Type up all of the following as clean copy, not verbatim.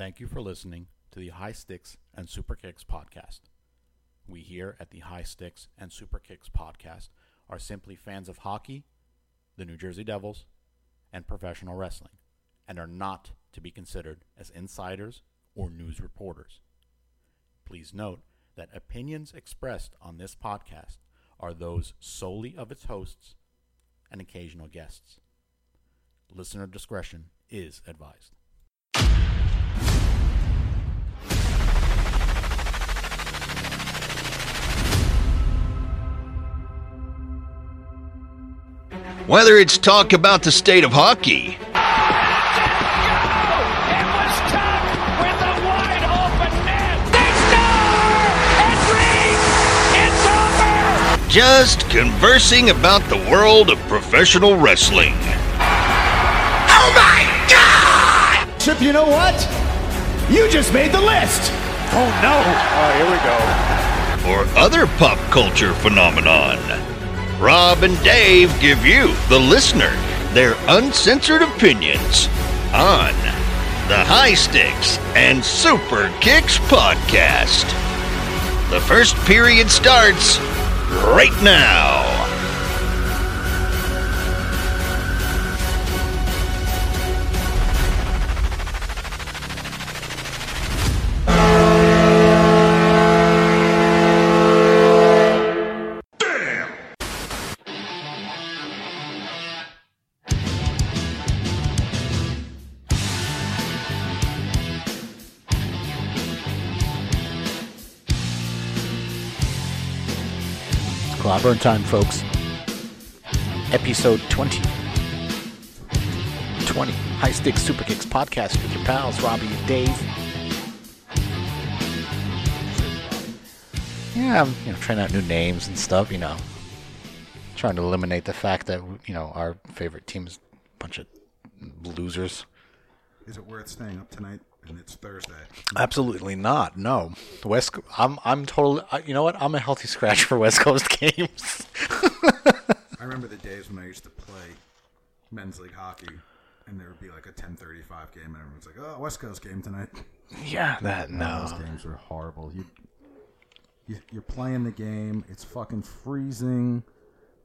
Thank you for listening to the High Sticks and Super Kicks podcast. We here at the High Sticks and Super Kicks podcast are simply fans of hockey, the New Jersey Devils, and professional wrestling, and are not to be considered as insiders or news reporters. Please note that opinions expressed on this podcast are those solely of its hosts and occasional guests. Listener discretion is advised. Whether it's talk about the state of hockey, just conversing about the world of professional wrestling. Oh my God! Chip, you know what? You just made the list! Oh no! Oh, here we go. Or other pop culture phenomenon. Rob and Dave give you, the listener, their uncensored opinions on the High Sticks and Super Kicks podcast. The first period starts right now. Damn. Clobber time, folks. Episode 20. High Sticks Super Kicks podcast with your pals, Robbie and Dave. Yeah, I'm trying out new names and stuff, Trying to eliminate the fact that, our favorite team is a bunch of losers. Is it worth staying up tonight? And it's Thursday. Absolutely not. No, West. I'm totally. You know what? I'm a healthy scratch for West Coast games. I remember the days when I used to play men's league hockey, and there would be like a 10:35 game, and everyone's like, "Oh, West Coast game tonight." Yeah, that no. Those games were horrible. You're playing the game. It's fucking freezing.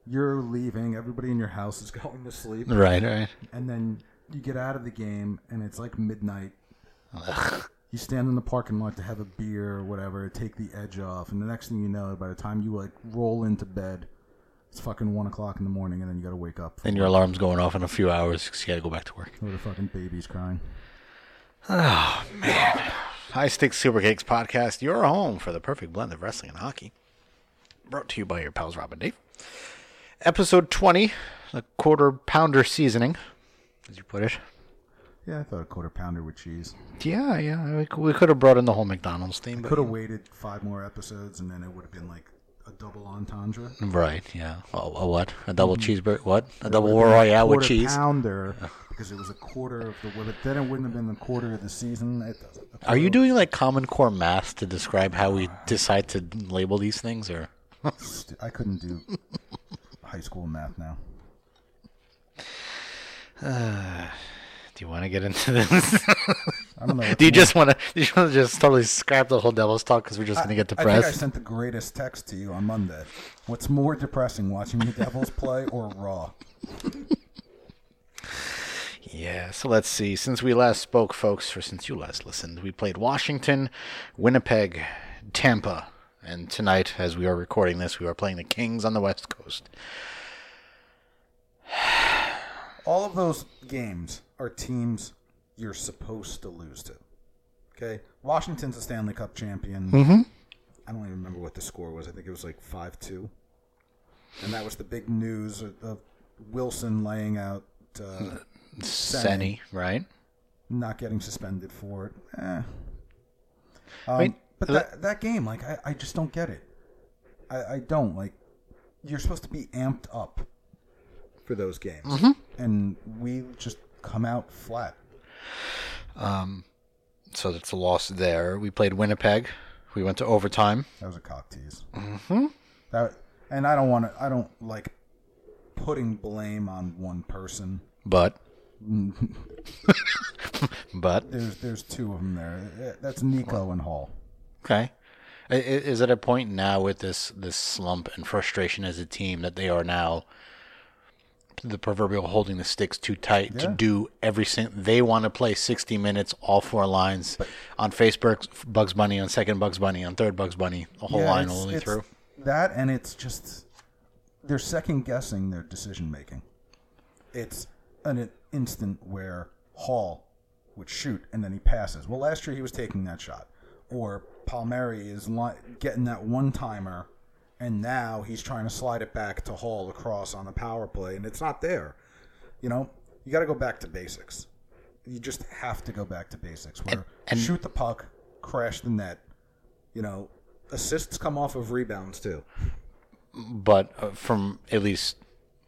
You're leaving. Everybody in your house is going to sleep. Right. And then you get out of the game, and it's like midnight. Ugh. You stand in the parking lot to have a beer or whatever, take the edge off, and the next thing you know, by the time you roll into bed, it's fucking 1 o'clock in the morning, and then you gotta wake up. And your alarm's going off in a few hours because you gotta go back to work. Oh, the fucking baby's crying. Oh man! High Sticks Super Kicks podcast, your home for the perfect blend of wrestling and hockey. Brought to you by your pals Rob and Dave. Episode 20, the quarter pounder seasoning, as you put it. Yeah, I thought a quarter pounder with cheese. Yeah. We could have brought in the whole McDonald's theme. Could have waited 5 more episodes, and then it would have been like a double entendre. Right, yeah. A what? A double cheeseburger? What? A double royale with cheese? A quarter pounder, because it was a quarter of the... But then it wouldn't have been the quarter of the season. Are you doing common core math to describe how we decide to label these things? Or I couldn't do high school math now. Do you want to get into this? I don't know. Do you just want to totally scrap the whole Devil's talk because we're just going to get depressed? I think I sent the greatest text to you on Monday. What's more depressing, watching the Devils play or Raw? Yeah, so let's see. Since we last spoke, folks, or since you last listened, we played Washington, Winnipeg, Tampa. And tonight, as we are recording this, we are playing the Kings on the West Coast. All of those games are teams you're supposed to lose to. Okay? Washington's a Stanley Cup champion. Mm-hmm. I don't even remember what the score was. I think it was 5-2. And that was the big news of Wilson laying out Senny, right? Not getting suspended for it. But that game, I just don't get it. I don't. You're supposed to be amped up for those games. Mm-hmm. And we just come out flat. So that's a loss there. We played Winnipeg. We went to overtime. That was a cock tease. Mm-hmm. I don't like putting blame on one person. But But there's two of them there. That's Nico and Hall. Okay. Is it a point now with this slump and frustration as a team that they are now the proverbial holding the sticks too tight to do everything? They want to play 60 minutes, all four lines on Facebook, Bugs Bunny, on second Bugs Bunny, on third Bugs Bunny, a whole line only through. That, and it's just they're second guessing their decision making. It's an instant where Hall would shoot and then he passes. Well, last year he was taking that shot. Or Palmieri is getting that one-timer, and now he's trying to slide it back to Hall across on the power play, and it's not there. You know, you got to go back to basics. You just have to go back to basics. Where shoot the puck, crash the net. You know, assists come off of rebounds too. But from at least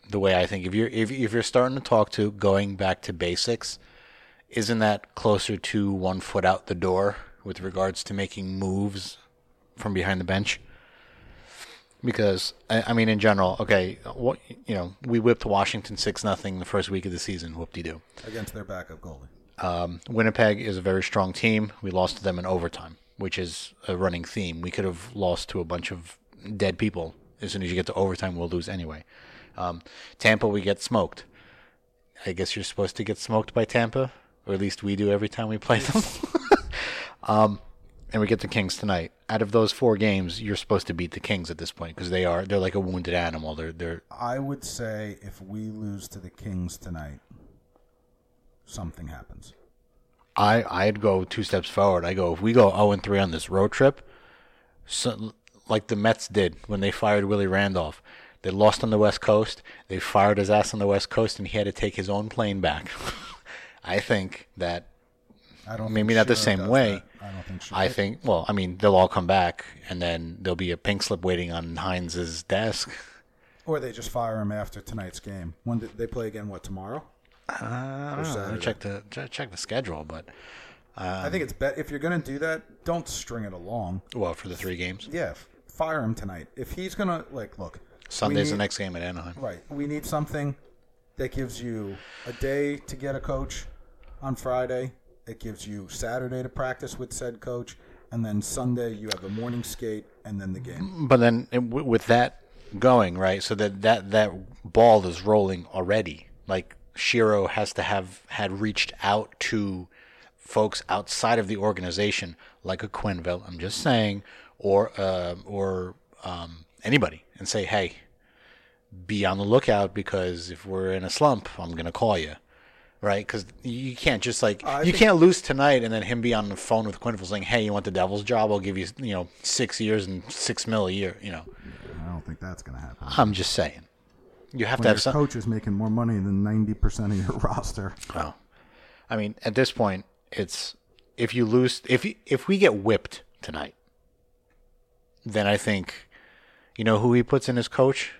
the way I think, if you're starting to talk to going back to basics, isn't that closer to 1 foot out the door with regards to making moves from behind the bench? Because, I mean, in general, okay, what, you know, we whipped Washington 6-0 the first week of the season, whoop-de-doo. Against their backup goalie. Winnipeg is a very strong team. We lost to them in overtime, which is a running theme. We could have lost to a bunch of dead people. As soon as you get to overtime, we'll lose anyway. Tampa, we get smoked. I guess you're supposed to get smoked by Tampa, or at least we do every time we play them. And we get the Kings tonight. Out of those four games, you're supposed to beat the Kings at this point because they're like a wounded animal. They're. I would say if we lose to the Kings tonight, something happens. I'd go two steps forward. I go, if we go 0-3 on this road trip, so, like the Mets did when they fired Willie Randolph. They lost on the West Coast. They fired his ass on the West Coast, and he had to take his own plane back. I think that. Maybe not the same way. I don't think so. I think, well, I mean, they'll all come back, and then there'll be a pink slip waiting on Hines' desk. Or they just fire him after tonight's game. When did they play again? What, tomorrow? I don't know. Check the schedule, but I think it's better if you're going to do that. Don't string it along. Well, for the three games. Yeah, fire him tonight. If he's going to look. Sunday's the next game at Anaheim. Right. We need something that gives you a day to get a coach on Friday. It gives you Saturday to practice with said coach, and then Sunday you have a morning skate, and then the game. But then with that going, right, so that ball is rolling already. Like, Shiro has to have had reached out to folks outside of the organization, like a Quinville, I'm just saying, or anybody, and say, hey, be on the lookout because if we're in a slump, I'm going to call you. Right, because you can't just can't lose tonight and then him be on the phone with Quinville saying, "Hey, you want the Devil's job? I'll give you, 6 years and $6 million a year." You know, I don't think that's going to happen. I'm just saying, you have to have some coaches making more money than 90% of your roster. Oh, I mean, at this point, it's if you lose, if we get whipped tonight, then I think, you know who he puts in as coach.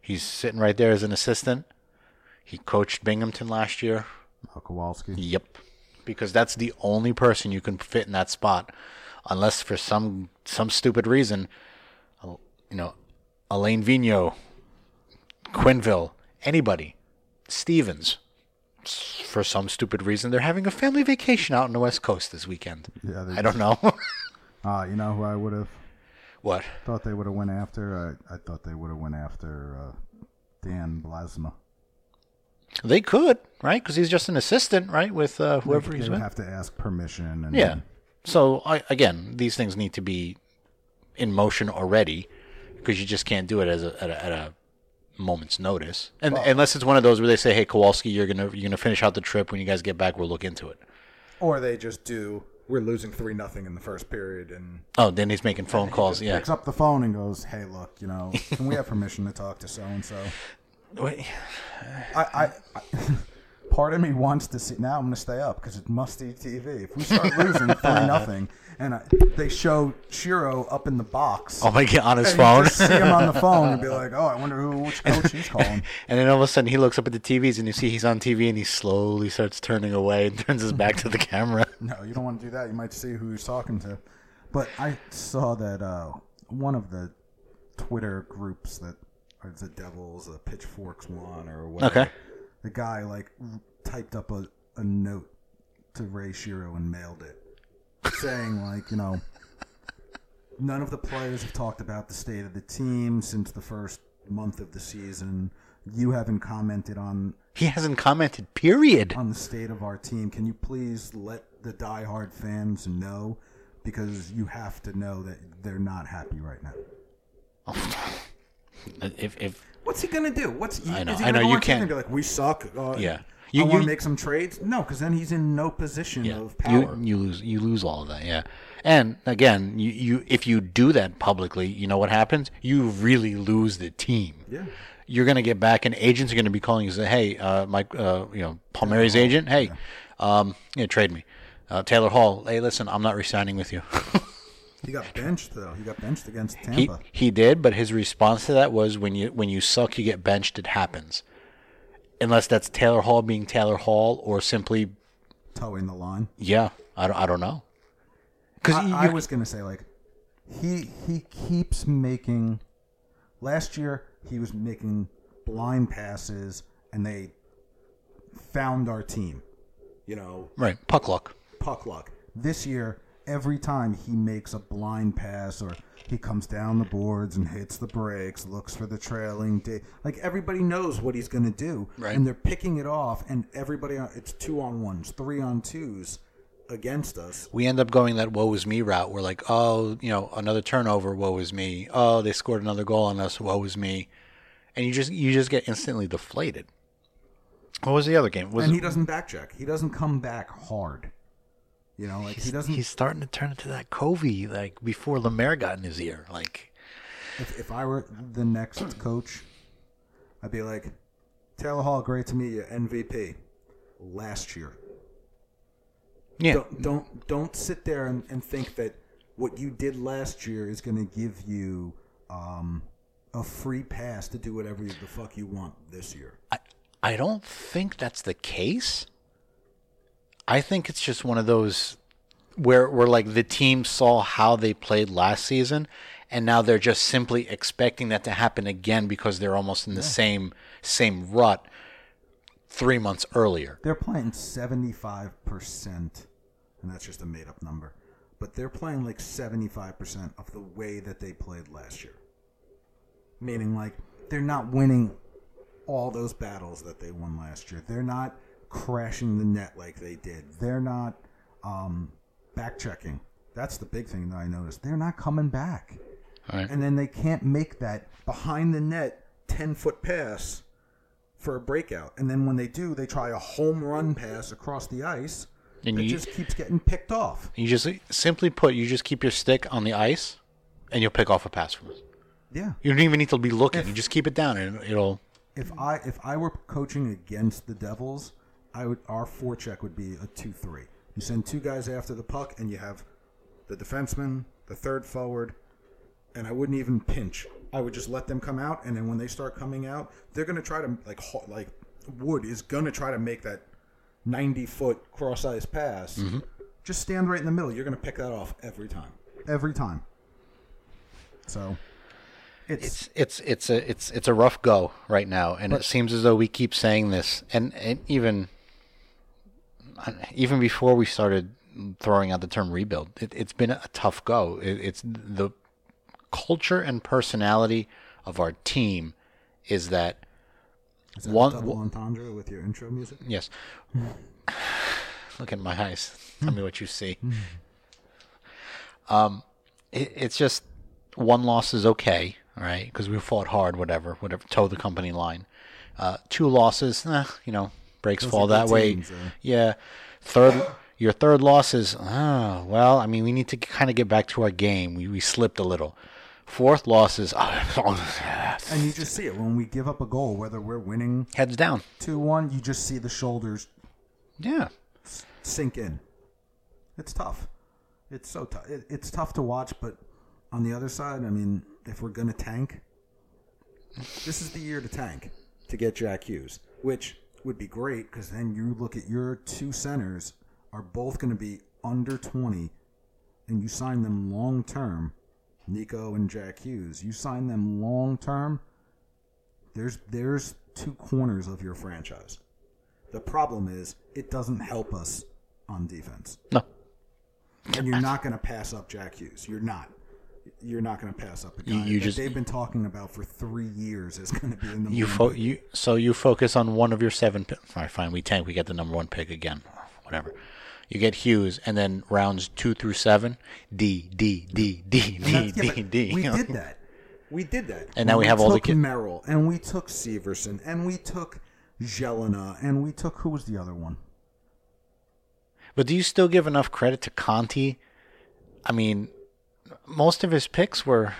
He's sitting right there as an assistant. He coached Binghamton last year. Kowalski. Yep. Because that's the only person you can fit in that spot. Unless for some stupid reason, Alain Vigneault, Quinville, anybody, Stevens. For some stupid reason, they're having a family vacation out on the West Coast this weekend. Yeah, I don't know. You know who I would have? What? Thought they would have went after? I thought they would have went after Dan Blasma. They could, right? Because he's just an assistant, right? With whoever he's with. They have to ask permission. And yeah. So, again, these things need to be in motion already because you just can't do it at a moment's notice. And unless it's one of those where they say, hey, Kowalski, you're gonna finish out the trip. When you guys get back, we'll look into it. Or they just do, we're losing 3-0 in the first period. And then he's making phone calls. He picks up the phone and goes, hey, look, can we have permission to talk to so-and-so? Wait. I part of me wants to see. Now I'm going to stay up because it's must-see TV. If we start losing 3-0, and they show Shiro up in the box. Oh my God, on his phone. You just see him on the phone and be like, oh, I wonder which coach he's calling. And then all of a sudden he looks up at the TVs and you see he's on TV and he slowly starts turning away and turns his back to the camera. No, you don't want to do that. You might see who he's talking to. But I saw that one of the Twitter groups that. It's the Devils, the Pitchforks one, or whatever. Okay. The guy typed up a note to Ray Shiro and mailed it, saying, like, you know, none of the players have talked about the state of the team since the first month of the season. You haven't commented on... He hasn't commented, period. ...on the state of our team. Can you please let the diehard fans know? Because you have to know that they're not happy right now. What's he going to do? Is he going to be like, we suck? Yeah. You want to make some trades? No, because then he's in no position of power. You lose all of that, yeah. And, again, you if you do that publicly, you know what happens? You really lose the team. Yeah. You're going to get back, and agents are going to be calling you and say, hey, Mike, Palmieri's agent, hey, trade me. Taylor Hall, hey, listen, I'm not resigning with you. He got benched, though. He got benched against Tampa. He did, but his response to that was when you suck, you get benched. It happens. Unless that's Taylor Hall being Taylor Hall or simply... towing the line. Yeah, I don't know. I was going to say, like, he keeps making... Last year, he was making blind passes, and they found our team. You know... Right, puck luck. This year... Every time he makes a blind pass or he comes down the boards and hits the brakes, looks for the trailing day. Like, everybody knows what he's going to do. Right. And they're picking it off, and everybody, it's 2-on-1s, 3-on-2s against us. We end up going that woe is me route. We're like, oh, you know, another turnover, woe is me. Oh, they scored another goal on us, woe is me. And you just get instantly deflated. What was the other game? He doesn't back check. He doesn't come back hard. You know, like he's starting to turn into that Kobe, like before Lemaire got in his ear. Like, if I were the next coach, I'd be like, Taylor Hall, great to meet you, MVP last year. Yeah, don't sit there and think that what you did last year is going to give you a free pass to do whatever the fuck you want this year. I don't think that's the case. I think it's just one of those where like the team saw how they played last season, and now they're just simply expecting that to happen again because they're almost in the same rut 3 months earlier. They're playing 75%, and that's just a made-up number, but they're playing like 75% of the way that they played last year. Meaning, like, they're not winning all those battles that they won last year. They're not crashing the net like they did. They're not back-checking. That's the big thing that I noticed. They're not coming back. All right. And then they can't make that behind-the-net 10-foot pass for a breakout. And then when they do, they try a home run pass across the ice, and it just keeps getting picked off. You just, simply put, you just keep your stick on the ice, and you'll pick off a pass from it. Yeah. You don't even need to be looking. You just keep it down, and it'll... If I were coaching against the Devils... Our forecheck would be a 2-3. You send two guys after the puck, and you have the defenseman, the third forward, and I wouldn't even pinch. I would just let them come out, and then when they start coming out, they're going to try to, like Wood is going to try to make that 90-foot cross-ice pass. Mm-hmm. Just stand right in the middle. You're going to pick that off every time. Every time. So... It's a rough go right now, and it seems as though we keep saying this, and even before we started throwing out the term rebuild, it's been a tough go. It's the culture and personality of our team is that. Is that one a double entendre with your intro music? Yes. Look in my eyes. Tell me what you see. It's just one loss is okay. All right, because we fought hard, whatever, toe the company line. Two losses, breaks those fall that way. Teams, yeah. Your third loss is, we need to kind of get back to our game. We slipped a little. Fourth loss is... and you just see it. When we give up a goal, whether we're winning... Heads down. 2-1, you just see the shoulders... Yeah. Sink in. It's tough. It's so tough. It's tough to watch, but on the other side, I mean... If we're going to tank, this is the year to tank to get Jack Hughes, which would be great because then you look at your two centers are both going to be under 20, and you sign them long-term, Nico and Jack Hughes. You sign them long-term, there's two corners of your franchise. The problem is it doesn't help us on defense. No. And you're not going to pass up Jack Hughes. You're not. You're not going to pass up a guy that they've been talking about for 3 years is going to be in the So you focus on one of your seven picks. All right, fine. We tank. We get the number one pick again. Whatever. You get Hughes, and then rounds 2 through 7, D. We did that. And now we have all the kids. Merrill, and we took Severson, and we took Jelena, and we took, who was the other one? But do you still give enough credit to Conti? I mean, most of his picks were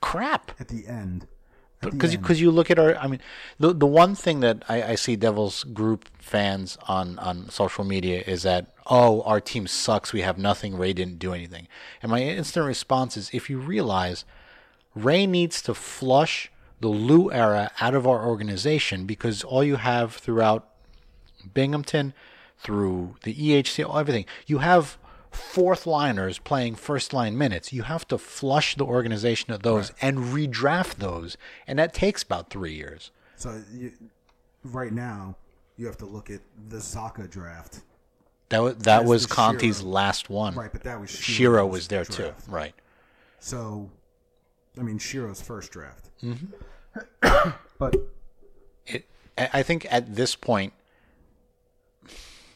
crap. At the end. Because you look at our, I mean, the one thing that I see Devils group fans on social media is that, oh, our team sucks, we have nothing, Ray didn't do anything. And my instant response is, if you realize Ray needs to flush the Lou era out of our organization, because all you have throughout Binghamton, through the EHC, everything, you have fourth liners playing first line minutes. You have to flush the organization of those and redraft those, and that takes about 3 years. So right now you have to look at the Zajac draft. That was Conti's last one, right? But that was Shiro was there draft. Too, right? So I mean, Shiro's first draft. Mm-hmm. But I think at this point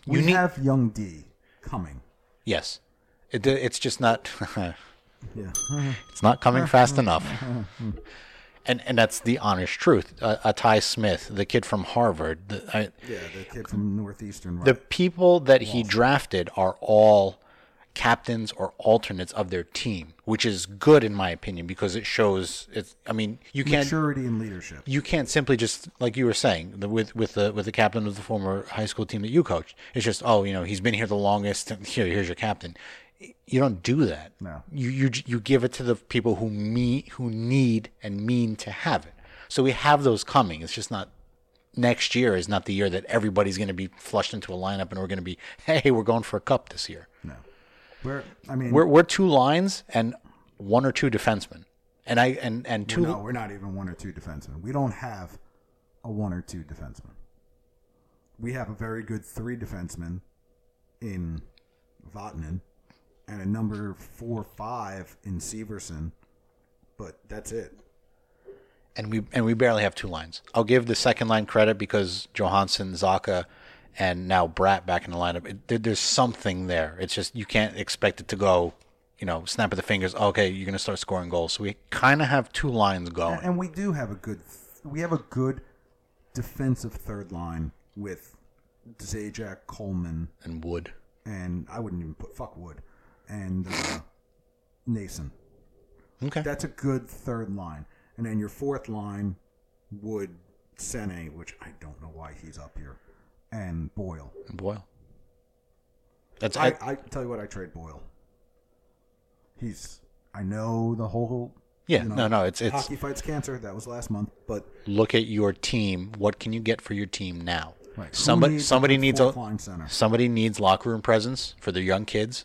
we have young D coming. Yes, it's just not. It's not coming fast enough, and that's the honest truth. Ty Smith, the kid from Harvard, the kid from Northeastern. Right? The people that he drafted are all captains or alternates of their team, which is good in my opinion, because it shows. You can't maturity and leadership. You can't simply just, like you were saying, with the captain of the former high school team that you coached. It's just he's been here the longest. And here's your captain. You don't do that. No. You give it to the people who need and mean to have it. So we have those coming. It's just not. Next year is not the year that everybody's going to be flushed into a lineup and we're going to be we're going for a cup this year. No. We're two lines and one or two defensemen, and two. No, we're not even one or two defensemen. We don't have a one or two defenseman. We have a very good three defensemen in Vatanen and a number 4-5 in Severson, but that's it. And we barely have two lines. I'll give the second line credit because Johansson, Zajac, and now Bratt back in the lineup. There's something there. It's just you can't expect it to go, snap of the fingers. Okay, you're going to start scoring goals. So we kind of have two lines going, and we do have a good defensive third line with Zajac, Coleman, and Wood. And I wouldn't even put Wood and Nason. Okay, that's a good third line, and then your fourth line, Wood, Sene, which I don't know why he's up here. And Boyle. That's I tell you what, I trade Boyle. I know the whole. Yeah, no. It's hockey fights cancer. That was last month, but look at your team. What can you get for your team now? Right. Somebody needs locker room presence for their young kids,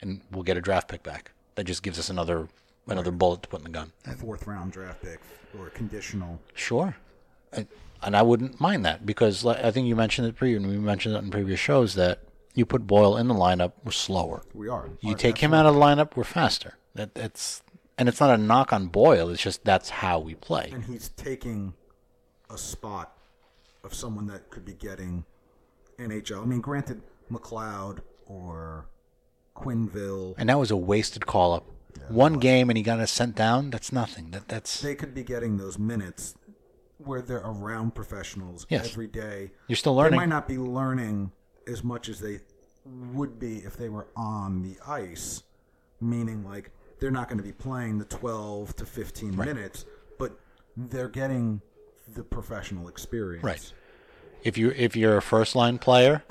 and we'll get a draft pick back. That just gives us another bullet to put in the gun. A 4th round draft pick or conditional. Sure. And I wouldn't mind that, because I think you mentioned it previously, and we mentioned it in previous shows, that you put Boyle in the lineup, we're slower. We are. You take him out of the lineup, we're faster. And it's not a knock on Boyle, it's just that's how we play. And he's taking a spot of someone that could be getting NHL. I mean, granted, McLeod or Quinville. And that was a wasted call-up. Yeah, one game and he got us sent down, that's nothing. They could be getting those minutes where they're around professionals every day. You're still learning. They might not be learning as much as they would be if they were on the ice, meaning like they're not going to be playing the 12 to 15 minutes, but they're getting the professional experience. Right. If you're a first-line player,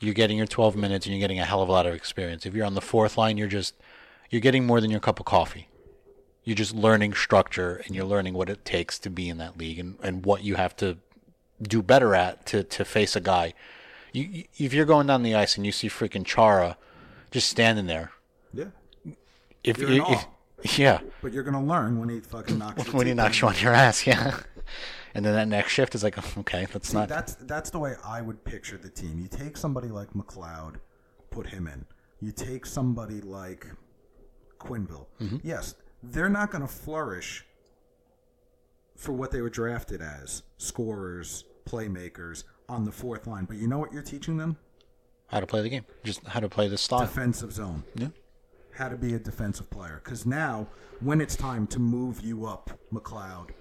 you're getting your 12 minutes and you're getting a hell of a lot of experience. If you're on the fourth line, you're getting more than your cup of coffee. You're just learning structure, and you're learning what it takes to be in that league, and what you have to do better at to face a guy. If you're going down the ice and you see freaking Chara just standing there, yeah. You're in awe. But you're gonna learn when he fucking knocks you on your ass, yeah. And then that next shift is like, okay, let's not. That's the way I would picture the team. You take somebody like McLeod, put him in. You take somebody like Quinville. Mm-hmm. Yes, they're not going to flourish for what they were drafted as, scorers, playmakers on the fourth line. But you know what you're teaching them? How to play the game. Just how to play the style. Defensive zone. Yeah. How to be a defensive player. Because now, when it's time to move you up, McLeod,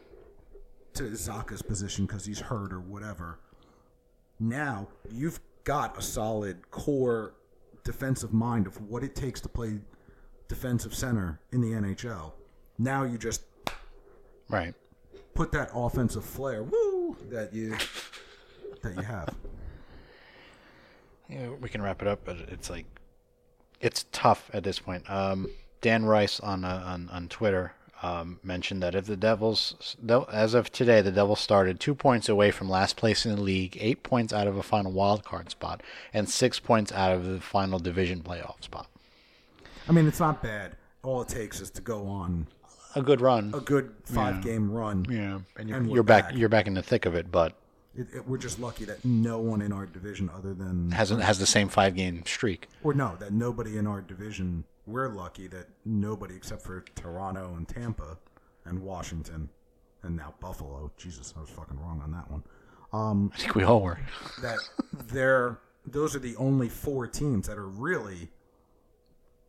to Zaka's position because he's hurt or whatever, now you've got a solid core defensive mind of what it takes to play defensive center in the NHL. Now you just put that offensive flair that you have. Yeah, we can wrap it up, but it's like it's tough at this point. Dan Rice on Twitter mentioned that if the Devils, as of today, the Devils started 2 points away from last place in the league, 8 points out of a final wildcard spot, and 6 points out of the final division playoff spot. I mean, it's not bad. All it takes is to go on a good run, a good five-game run. Yeah, and you're back. You're back in the thick of it, but we're just lucky that no one in our division, other than has the same five-game streak. Or no, that nobody in our division. We're lucky that nobody except for Toronto and Tampa and Washington and now Buffalo. Jesus, I was fucking wrong on that one. I think we all were. That those are the only four teams that are really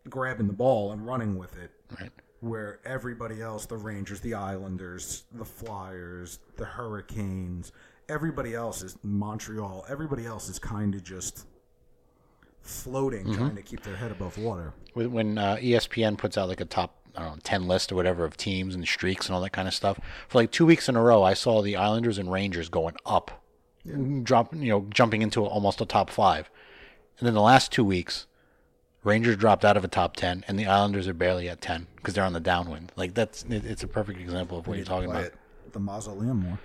grabbing the ball and running with it. Right. Where everybody else, the Rangers, the Islanders, the Flyers, the Hurricanes, everybody else is Montreal. Everybody else is kind of just floating, trying to keep their head above water. When ESPN puts out like a top 10 list or whatever of teams and streaks and all that kind of stuff, for like 2 weeks in a row, I saw the Islanders and Rangers going up, jumping into almost a top five. And then the last 2 weeks, Rangers dropped out of a top 10, and the Islanders are barely at 10 because they're on the downwind. Like it's a perfect example of what you're talking about. The mausoleum more.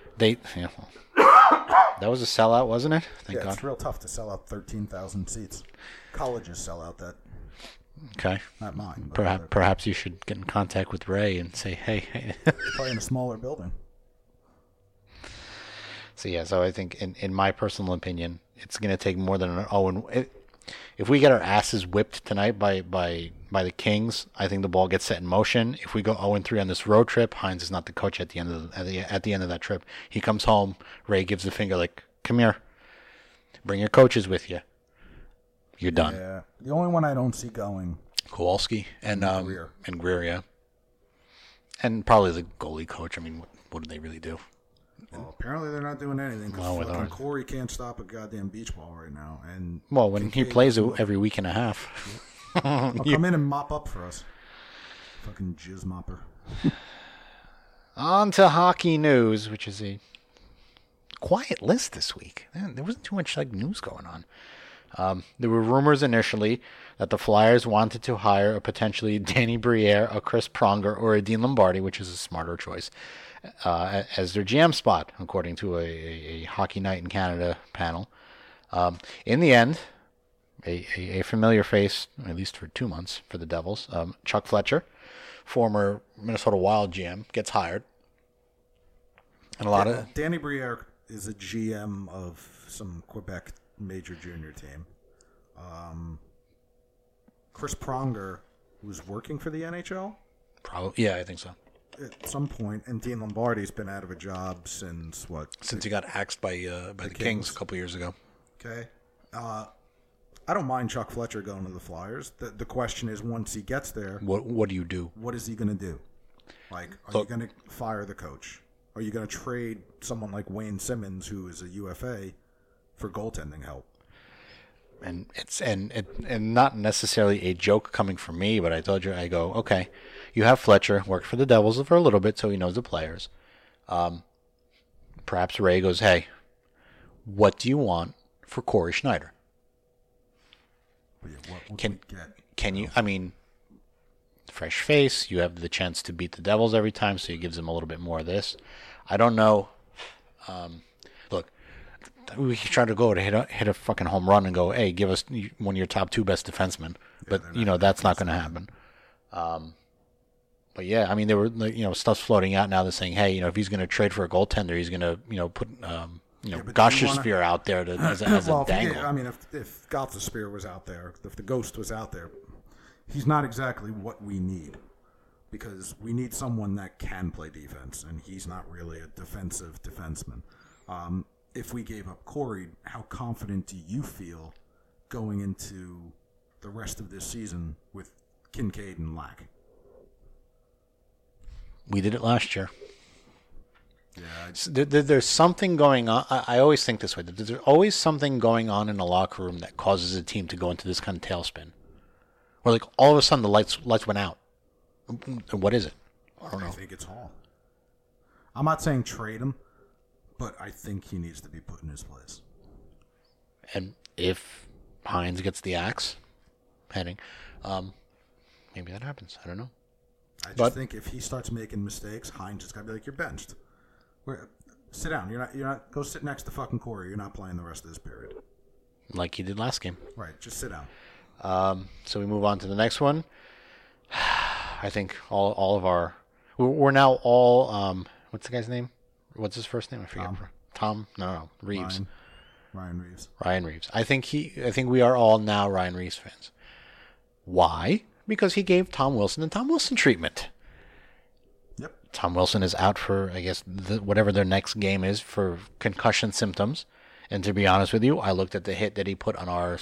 That was a sellout, wasn't it? Thank God. It's real tough to sell out 13,000 seats. Colleges sell out that. Okay. Not mine. Perhaps you should get in contact with Ray and say, hey. Probably in a smaller building. So I think, in my personal opinion, it's going to take more than an 0-1. If we get our asses whipped tonight by the Kings, I think the ball gets set in motion. If we go 0-3 on this road trip, Hines is not the coach at the end of that trip. He comes home, Ray gives the finger like, "Come here, bring your coaches with you. You're done." Yeah, the only one I don't see going, Kowalski and Greer. And Greer, yeah, and probably the goalie coach. I mean, what do they really do? Well, apparently they're not doing anything because Corey can't stop a goddamn beach ball right now. And when he plays it every week and a half. I'll come in and mop up for us. Fucking jizz mopper. On to hockey news, which is a quiet list this week. Man, there wasn't too much news going on. There were rumors initially that the Flyers wanted to hire a potentially Danny Briere, a Chris Pronger, or a Dean Lombardi, which is a smarter choice, as their GM spot, according to a Hockey Night in Canada panel. In the end, a familiar face, at least for 2 months, for the Devils, Chuck Fletcher, former Minnesota Wild GM, gets hired. And a lot of Danny Briere is a GM of some Quebec major junior team. Chris Pronger was working for the NHL? Probably, yeah, I think so. At some point, and Dean Lombardi's been out of a job since what? Since he got axed by the Kings a couple years ago. Okay. I don't mind Chuck Fletcher going to the Flyers. The question is, once he gets there, what do you do? What is he going to do? Are you going to fire the coach? Are you going to trade someone like Wayne Simmons, who is a UFA, for goaltending help? And it's not necessarily a joke coming from me, but I told you, I go, okay, you have Fletcher, worked for the Devils for a little bit, so he knows the players. Perhaps Ray goes, hey, what do you want for Corey Schneider? What can you, I mean, fresh face, you have the chance to beat the Devils every time, so he gives them a little bit more of this. I don't know. We try to go to hit a fucking home run and go, hey, give us one of your top two best defensemen. But, that's not going to happen. But yeah, I mean, there were, you know, stuff's floating out now that's saying, hey, you know, if he's going to trade for a goaltender, he's going to, you know, put, you know, Gostisbehere out there to, as a dangle. Yeah, I mean, if Gostisbehere was out there, if the ghost was out there, he's not exactly what we need, because we need someone that can play defense, and he's not really a defensive defenseman. If we gave up Corey, how confident do you feel going into the rest of this season with Kincaid and Lack? We did it last year. Yeah, there's something going on. I always think this way. There's always something going on in a locker room that causes a team to go into this kind of tailspin, where like all of a sudden the lights went out. What is it? I don't know. I think it's Hall. I'm not saying trade him, but I think he needs to be put in his place. And if Hines gets the axe heading, maybe that happens. I don't know. I just think if he starts making mistakes, Hines is going to be like, you're benched. Sit down. You're not. Go sit next to fucking Corey. You're not playing the rest of this period. Like he did last game. Right. Just sit down. So we move on to the next one. I think all of our... We're now all... what's the guy's name? What's his first name? I forget. Tom? No. Reeves. Ryan Reeves. Ryan Reeves. I think we are all now Ryan Reeves fans. Why? Because he gave Tom Wilson and Tom Wilson treatment. Yep. Tom Wilson is out for, I guess, whatever their next game is for concussion symptoms. And to be honest with you, I looked at the hit that he put on our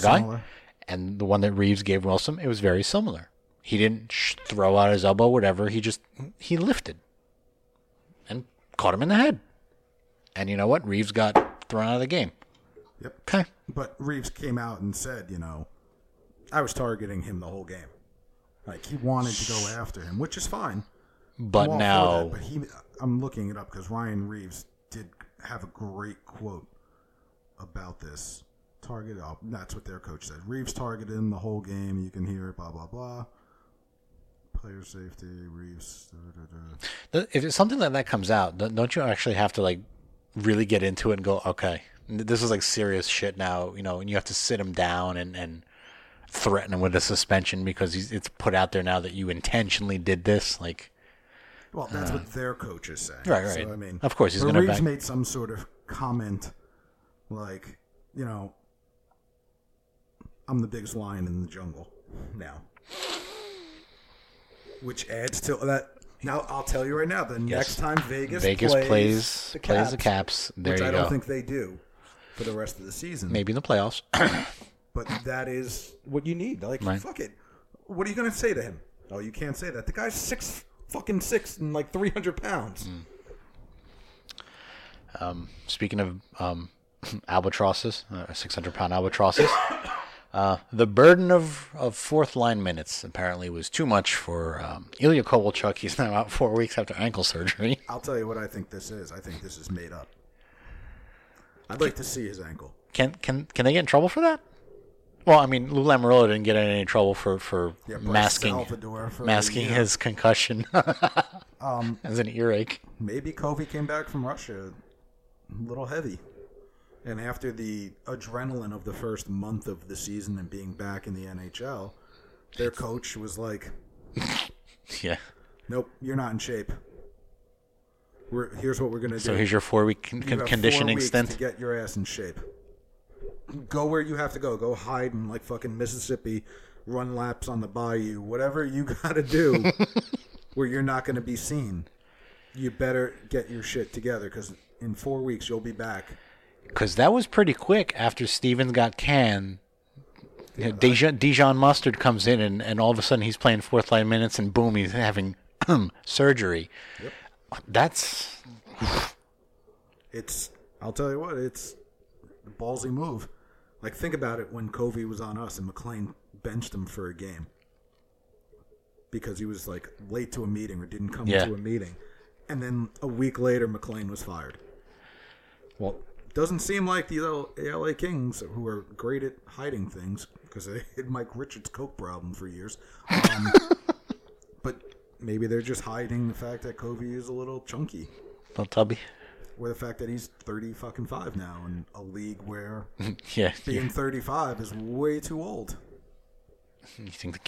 guy. Similar. And the one that Reeves gave Wilson, it was very similar. He didn't throw out his elbow, whatever. He lifted and caught him in the head. And you know what? Reeves got thrown out of the game. Yep. Okay. But Reeves came out and said, you know, I was targeting him the whole game. Like, he wanted to go after him, which is fine. But now... I'm looking it up because Ryan Reeves did have a great quote about this. Target up. That's what their coach said. Reeves targeted him the whole game. You can hear it, blah, blah, blah. Player safety, Reeves. Da, da, da. If something like that comes out, don't you actually have to like really get into it and go, okay, this is like serious shit now, you know, and you have to sit him down and threaten him with a suspension because it's put out there now that you intentionally did this. Like, well, that's what their coach is saying, right? So, I mean, of course, he's going to. Reeves made some sort of comment, like, you know, I'm the biggest lion in the jungle now. Which adds to that. Now, I'll tell you right now, next time Vegas plays the Caps, there which you I go. I don't think they do for the rest of the season. Maybe in the playoffs. But that is what you need. Like, right. Fuck it. What are you going to say to him? Oh, you can't say that. The guy's 6 and like 300 pounds. Mm. Speaking of albatrosses, 600-pound albatrosses, the burden of fourth-line minutes apparently was too much for Ilya Kovalchuk. He's now out 4 weeks after ankle surgery. I'll tell you what I think this is. I think this is made up. I'd like to see his ankle. Can they get in trouble for that? Well, I mean, Lou Lamoriello didn't get in any trouble for masking his concussion as an earache. Maybe Kobe came back from Russia a little heavy. And after the adrenaline of the first month of the season and being back in the NHL, their coach was like, yeah. Nope, you're not in shape. Here's what we're going to do. So here's your 4-week conditioning stint. To get your ass in shape. Go where you have to go. Go hide in like fucking Mississippi, run laps on the bayou, whatever you got to do where you're not going to be seen. You better get your shit together because in 4 weeks you'll be back. Because that was pretty quick after Stevens got canned. Yeah, Dijon Mustard comes in, and all of a sudden he's playing fourth-line minutes, and boom, he's having surgery. Yep. That's... I'll tell you what, it's a ballsy move. Like, think about it when Covey was on us and McLean benched him for a game because he was, like, late to a meeting or didn't come to a meeting. And then a week later, McLean was fired. Well... Doesn't seem like the LA Kings, who are great at hiding things, because they had Mike Richards' coke problem for years. But maybe they're just hiding the fact that Kobe is a little chunky. Little tubby. Or the fact that he's 35 now in a league where being 35 is way too old. You think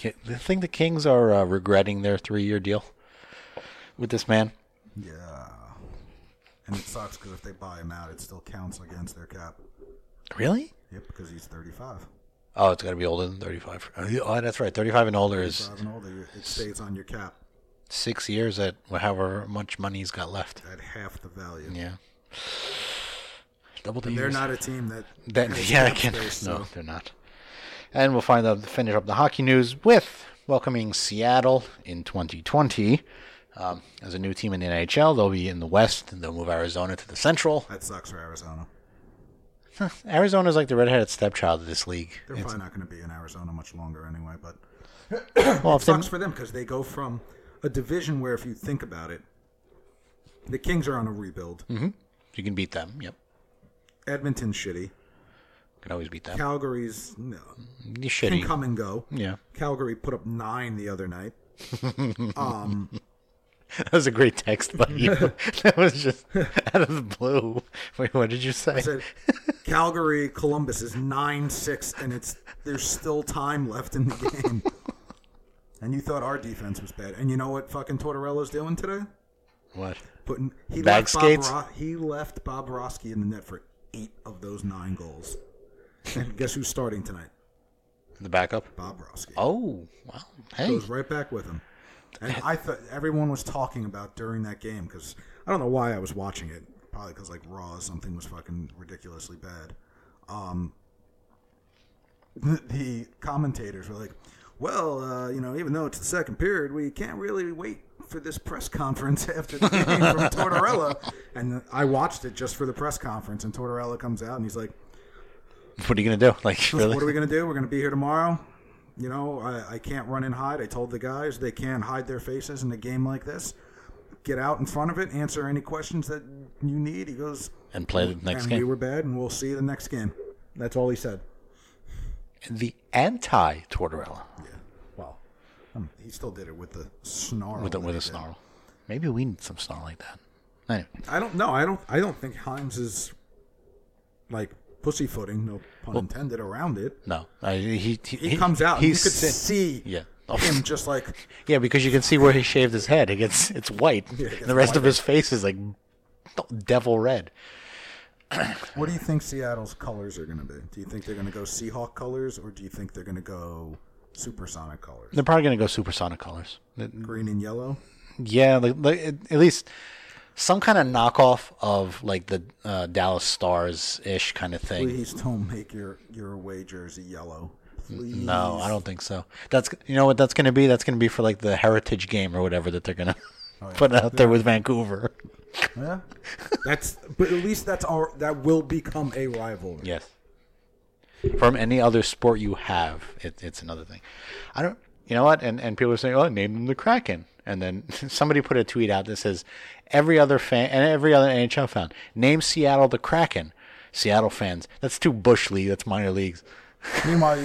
the Kings are regretting their 3-year deal with this man? Yeah. And it sucks because if they buy him out, it still counts against their cap. Really? Yep, because he's 35. Oh, it's got to be older than 35. Oh, that's right. 35 and older is... 35 and older, it stays on your cap. 6 years at however much money he's got left. At half the value. Yeah. Double they're not a team that yeah, cap space, so. No, they're not. And we'll finish up the hockey news with welcoming Seattle in 2020. As a new team in the NHL, they'll be in the West, and they'll move Arizona to the Central. That sucks for Arizona. Arizona's like the redheaded stepchild of this league. They're probably not going to be in Arizona much longer anyway, but it sucks for them because they go from a division where, if you think about it, the Kings are on a rebuild. Mm-hmm. You can beat them, yep. Edmonton's shitty. Can always beat them. Calgary's shitty. Can come and go. Yeah. Calgary put up 9 the other night. That was a great text by you. That was just out of the blue. Wait, what did you say? I said, Calgary, Columbus is 9-6, and there's still time left in the game. And you thought our defense was bad. And you know what fucking Tortorella's doing today? What? He left Bob Borowski in the net for 8 of those 9 goals. And guess who's starting tonight? The backup? Bob Borowski. Oh, wow. Hey. Goes right back with him. And I thought everyone was talking about during that game because I don't know why I was watching it. Probably because Raw or something was fucking ridiculously bad. The commentators were like, "Well, even though it's the second period, we can't really wait for this press conference after the game from Tortorella." And I watched it just for the press conference, and Tortorella comes out and he's like, "What are you gonna do? Really? What are we gonna do? We're gonna be here tomorrow." I can't run and hide. I told the guys they can't hide their faces in a game like this. Get out in front of it. Answer any questions that you need. He goes... And play the next game. We were bad, and we'll see you the next game. That's all he said. The anti-Tortorella. Yeah. Wow. He still did it with the snarl. With a snarl. Maybe we need some snarl like that. Anyway. I don't know. I don't think Himes is, pussyfooting, no pun intended, around it. No. He comes out. You could see him just like... Yeah, because you can see where he shaved his head. It's white. Yeah, it and the rest whiter. Of his face is devil red. What do you think Seattle's colors are going to be? Do you think they're going to go Seahawk colors, or do you think they're going to go supersonic colors? They're probably going to go supersonic colors. Green and yellow? Yeah, at least... Some kind of knockoff of the Dallas Stars-ish kind of thing. Please don't make your away jersey yellow. Please. No, I don't think so. That's what that's going to be. That's going to be for the Heritage game or whatever that they're going to put out there with Vancouver. Yeah, but at least that will become a rivalry. Yes. From any other sport you have, it's another thing. I don't. You know what? And people are saying, "Oh, name them the Kraken." And then somebody put a tweet out that says, every other fan and every other NHL fan, name Seattle the Kraken. Seattle fans, that's too bush league. That's minor leagues. Meanwhile,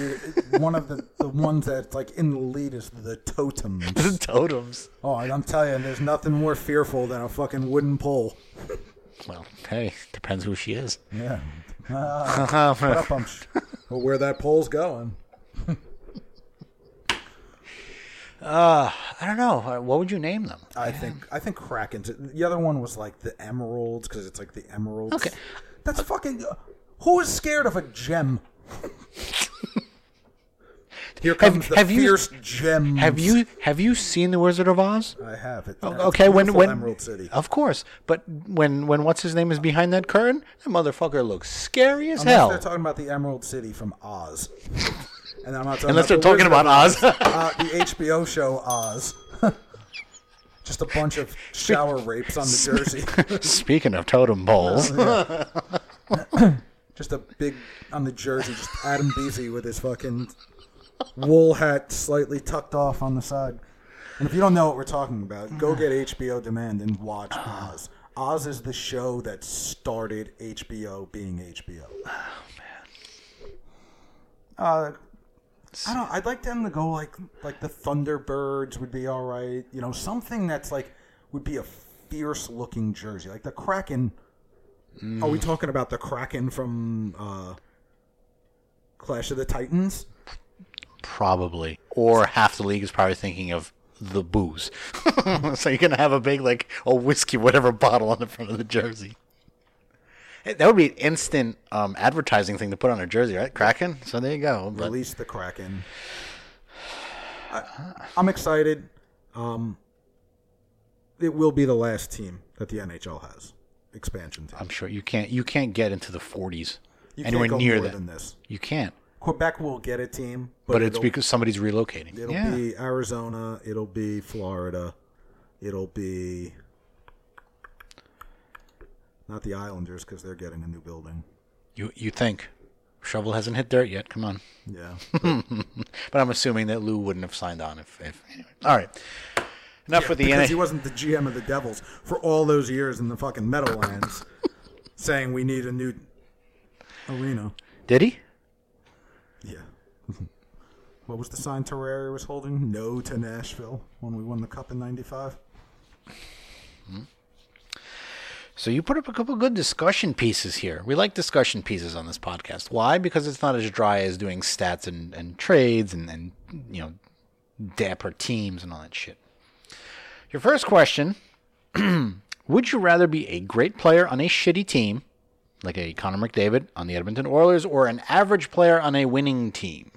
one of the ones that's in the lead is the Totems. The Totems. Oh, I'm telling you, there's nothing more fearful than a fucking wooden pole. Well, hey, depends who she is. Yeah. Where that pole's going. I don't know. What would you name them? I think Kraken's. The other one was the Emeralds because it's the Emeralds. Okay, that's fucking. Who is scared of a gem? Here comes the fierce gems. Have you seen The Wizard of Oz? I have. When Emerald City, of course. But when what's his name is behind that curtain, that motherfucker looks scary as hell. They're talking about the Emerald City from Oz. And I'm not unless they're talking about Oz. The HBO show Oz. Just a bunch of shower rapes on the jersey. Speaking of totem poles. Just a big, on the jersey, just Adam Beasy with his fucking wool hat slightly tucked off on the side. And if you don't know what we're talking about, go get HBO Demand and watch Oz. Oz is the show that started HBO being HBO. Oh, man. I don't. I'd like them to go like the Thunderbirds would be all right. Something that's would be a fierce looking jersey, like the Kraken. Mm. Are we talking about the Kraken from Clash of the Titans? probably. Or half the league is probably thinking of the booze. So you're going to have a big, like, a whiskey, whatever bottle on the front of the jersey. That would be an instant advertising thing to put on a jersey, right? Kraken? So there you go. But... Release the Kraken. I'm excited. It will be the last team that the NHL has. Expansion team. I'm sure you can't get into the 40s. You can't anywhere go near more than this. You can't. Quebec will get a team, but it's because somebody's relocating. It'll be Arizona. It'll be Florida. It'll be not the Islanders because they're getting a new building. You think? Shovel hasn't hit dirt yet. Come on. Yeah. But I'm assuming that Lou wouldn't have signed on if anyway. All right. Enough with the because he wasn't the GM of the Devils for all those years in the fucking Meadowlands, saying we need a new arena. Did he? Yeah. What was the sign Terraria was holding? No to Nashville when we won the Cup in '95. Mm-hmm. So you put up a couple good discussion pieces here. We like discussion pieces on this podcast. Why? Because it's not as dry as doing stats and trades and you know dapper teams and all that shit. Your first question, would you rather be a great player on a shitty team, like a Connor McDavid on the Edmonton Oilers, or an average player on a winning team?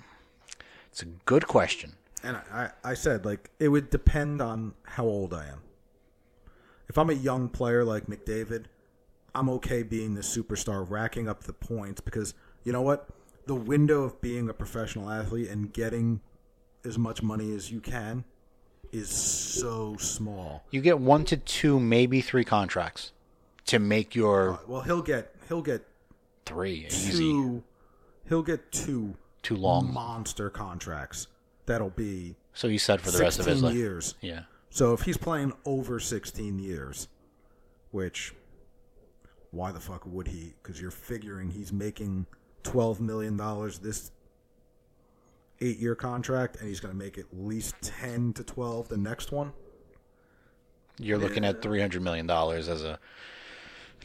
It's a good question. And I said, like, it would depend on how old I am. If I'm a young player like McDavid, I'm okay being the superstar, racking up the points, because, you know what? The window of being a professional athlete and getting as much money as you can is so small. You get 1 to 2, maybe 3 contracts to make your. Well, he'll get 3 easy. He'll get 2 long monster contracts. That'll be so you said for the rest of his life. Years. Yeah. So if he's playing over 16 years, which why the fuck would he? Because you're figuring he's making $12 million this. 8-year contract, and he's going to make at least 10 to 12 the next one. You're looking at $300 million as a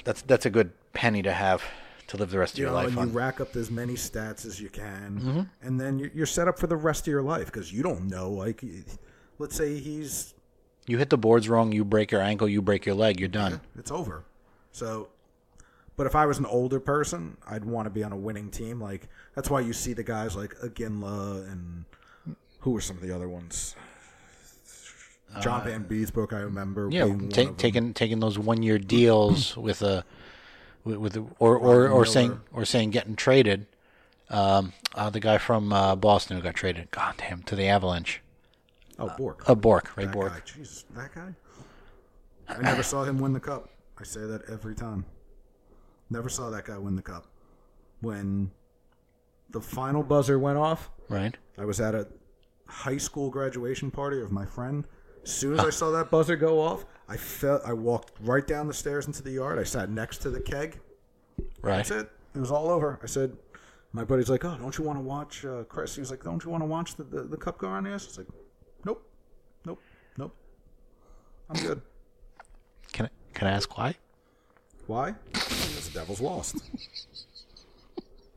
that's a good penny to have to live the rest of your life on. You rack up as many stats as you can, mm-hmm. and then you're set up for the rest of your life because you don't know. Like, let's say he's... You hit the boards wrong, you break your ankle, you break your leg, you're done. Yeah, it's over. So... But if I was an older person, I'd want to be on a winning team. Like that's why you see the guys like Aginla and who were some of the other ones? John Van Beesbrook, I remember. Yeah, taking those 1-year deals with saying getting traded. The guy from Boston who got traded, goddamn, to the Avalanche. Oh, Bork. Bork, Ray Bork. Guy. Jesus, that guy. I never saw him win the Cup. I say that every time. Never saw that guy win the Cup. When the final buzzer went off, right? I was at a high school graduation party of my friend. As soon as I saw that buzzer go off, I walked right down the stairs into the yard. I sat next to the keg. Right. That's it. It was all over. I said, my buddy's like, oh, don't you want to watch Chris? He was like, don't you want to watch the Cup go on the ice? I was like, nope. I'm good. Can I ask why? Why? Because the Devils lost.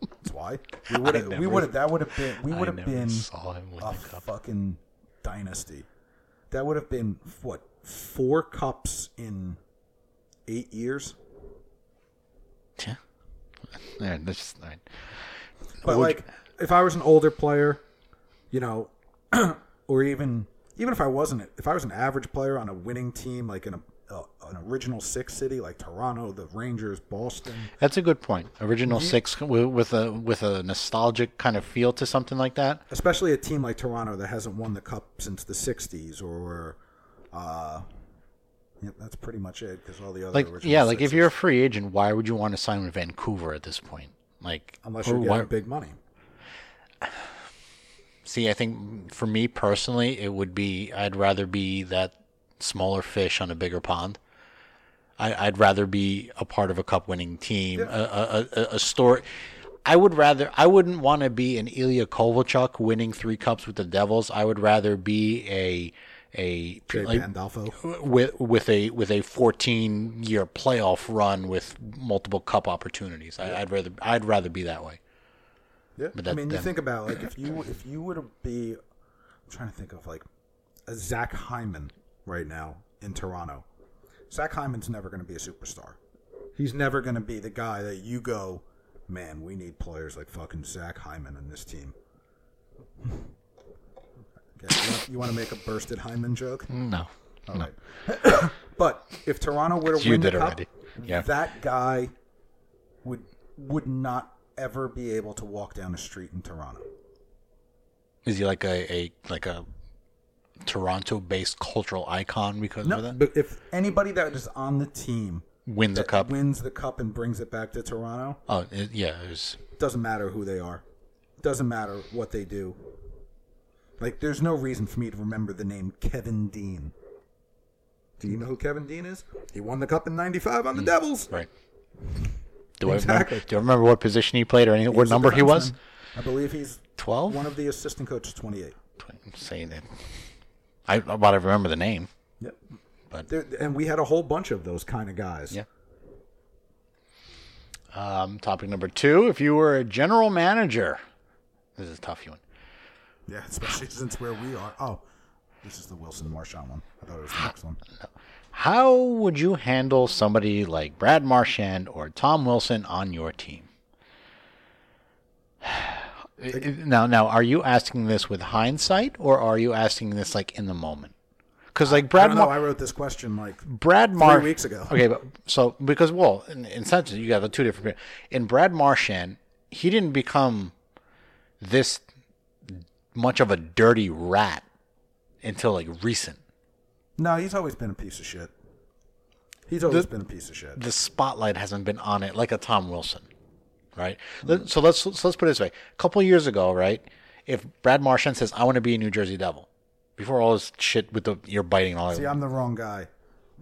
That's why. We would have been a fucking dynasty. That would have been what 4 cups in 8 years. Yeah. Yeah, that's just nine. But if I was an older player, you know, or even if I was an average player on a winning team, like in an original 6 city like Toronto, the Rangers, Boston. That's a good point. Original 6 with a nostalgic kind of feel to something like that. Especially a team like Toronto that hasn't won the Cup since the '60s, or yeah, that's pretty much it. Because all the other original 6s. If you're a free agent, why would you want to sign with Vancouver at this point? Like unless you're getting big money. See, I think for me personally, it would be I'd rather be that. Smaller fish on a bigger pond. I'd rather be a part of a cup-winning team. Yeah. A story. I wouldn't want to be an Ilya Kovalchuk winning 3 cups with the Devils. I would rather be a Pandolfo with a 14-year playoff run with multiple cup opportunities. Yeah. I'd rather be that way. Yeah. But I mean, you think about, like, if you were to be, I'm trying to think of, like, a Zach Hyman right now in Toronto. Zach Hyman's never going to be a superstar. He's never going to be the guy that you go, man, we need players like fucking Zach Hyman on this team. Okay, you want to make a bursted Hyman joke? No. All right. But if Toronto were to win the cup, yeah, that guy would not ever be able to walk down the street in Toronto. Is he like a Toronto-based cultural icon because of that? But if anybody that is on the team wins the cup and brings it back to Toronto, doesn't matter who they are, doesn't matter what they do. Like, there's no reason for me to remember the name Kevin Dean. Do you know who Kevin Dean is? He won the cup in '95 on the Devils. Right. Do I remember what position he played or anything? What number he was? I believe he's 12. One of the assistant coaches, 28. I'm saying that. I about to remember the name. Yep. But and we had a whole bunch of those kind of guys. Yeah. Topic number 2: if you were a general manager, this is a tough one. Yeah, especially since where we are. Oh, this is the Wilson Marchand one. I thought it was the next one. No. How would you handle somebody like Brad Marchand or Tom Wilson on your team? Now, are you asking this with hindsight, or are you asking this like in the moment? Because like Brad, I wrote this question like Brad 3 weeks ago. Okay, but in sense you got the two different. In Brad Marchand, he didn't become this much of a dirty rat until like recent. No, he's always been a piece of shit. The spotlight hasn't been on it like a Tom Wilson, right? Mm-hmm. So let's put it this way: a couple of years ago, right, if Brad Marchand says, "I want to be a New Jersey Devil," before all this shit with the ear biting and all that. See, I'm the wrong guy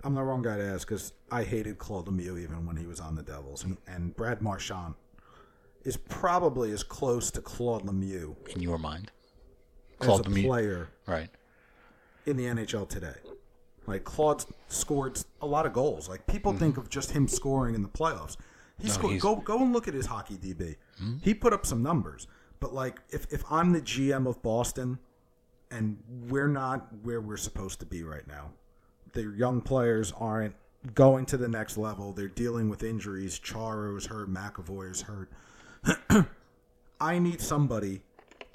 to ask because I hated Claude Lemieux even when he was on the Devils, and Brad Marchand is probably as close to Claude Lemieux in your mind. Claude Lemieux, player, right, in the NHL today. Like, Claude scored a lot of goals. Like, people think of just him scoring in the playoffs. Go and look at his hockey DB. Mm-hmm. He put up some numbers. But, like, if I'm the GM of Boston and we're not where we're supposed to be right now, their young players aren't going to the next level. They're dealing with injuries. Chara is hurt. McAvoy is hurt. I need somebody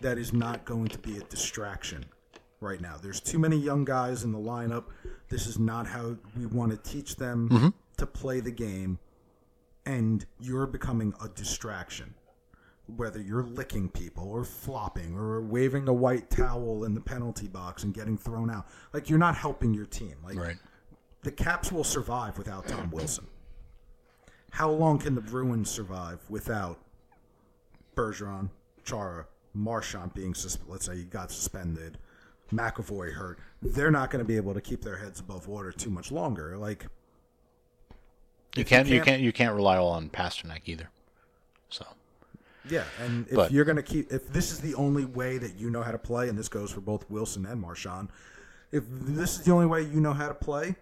that is not going to be a distraction right now. There's too many young guys in the lineup. This is not how we want to teach them to play the game. And you're becoming a distraction, whether you're licking people or flopping or waving a white towel in the penalty box and getting thrown out. Like, you're not helping your team. Like, right. The Caps will survive without Tom Wilson. How long can the Bruins survive without Bergeron, Chara, Marchand being suspended? Let's say he got suspended. McAvoy hurt. They're not going to be able to keep their heads above water too much longer. Like, you can't rely all on Pasternak either. So yeah, and if this is the only way that you know how to play, and this goes for both Wilson and Marchand, if this is the only way you know how to play,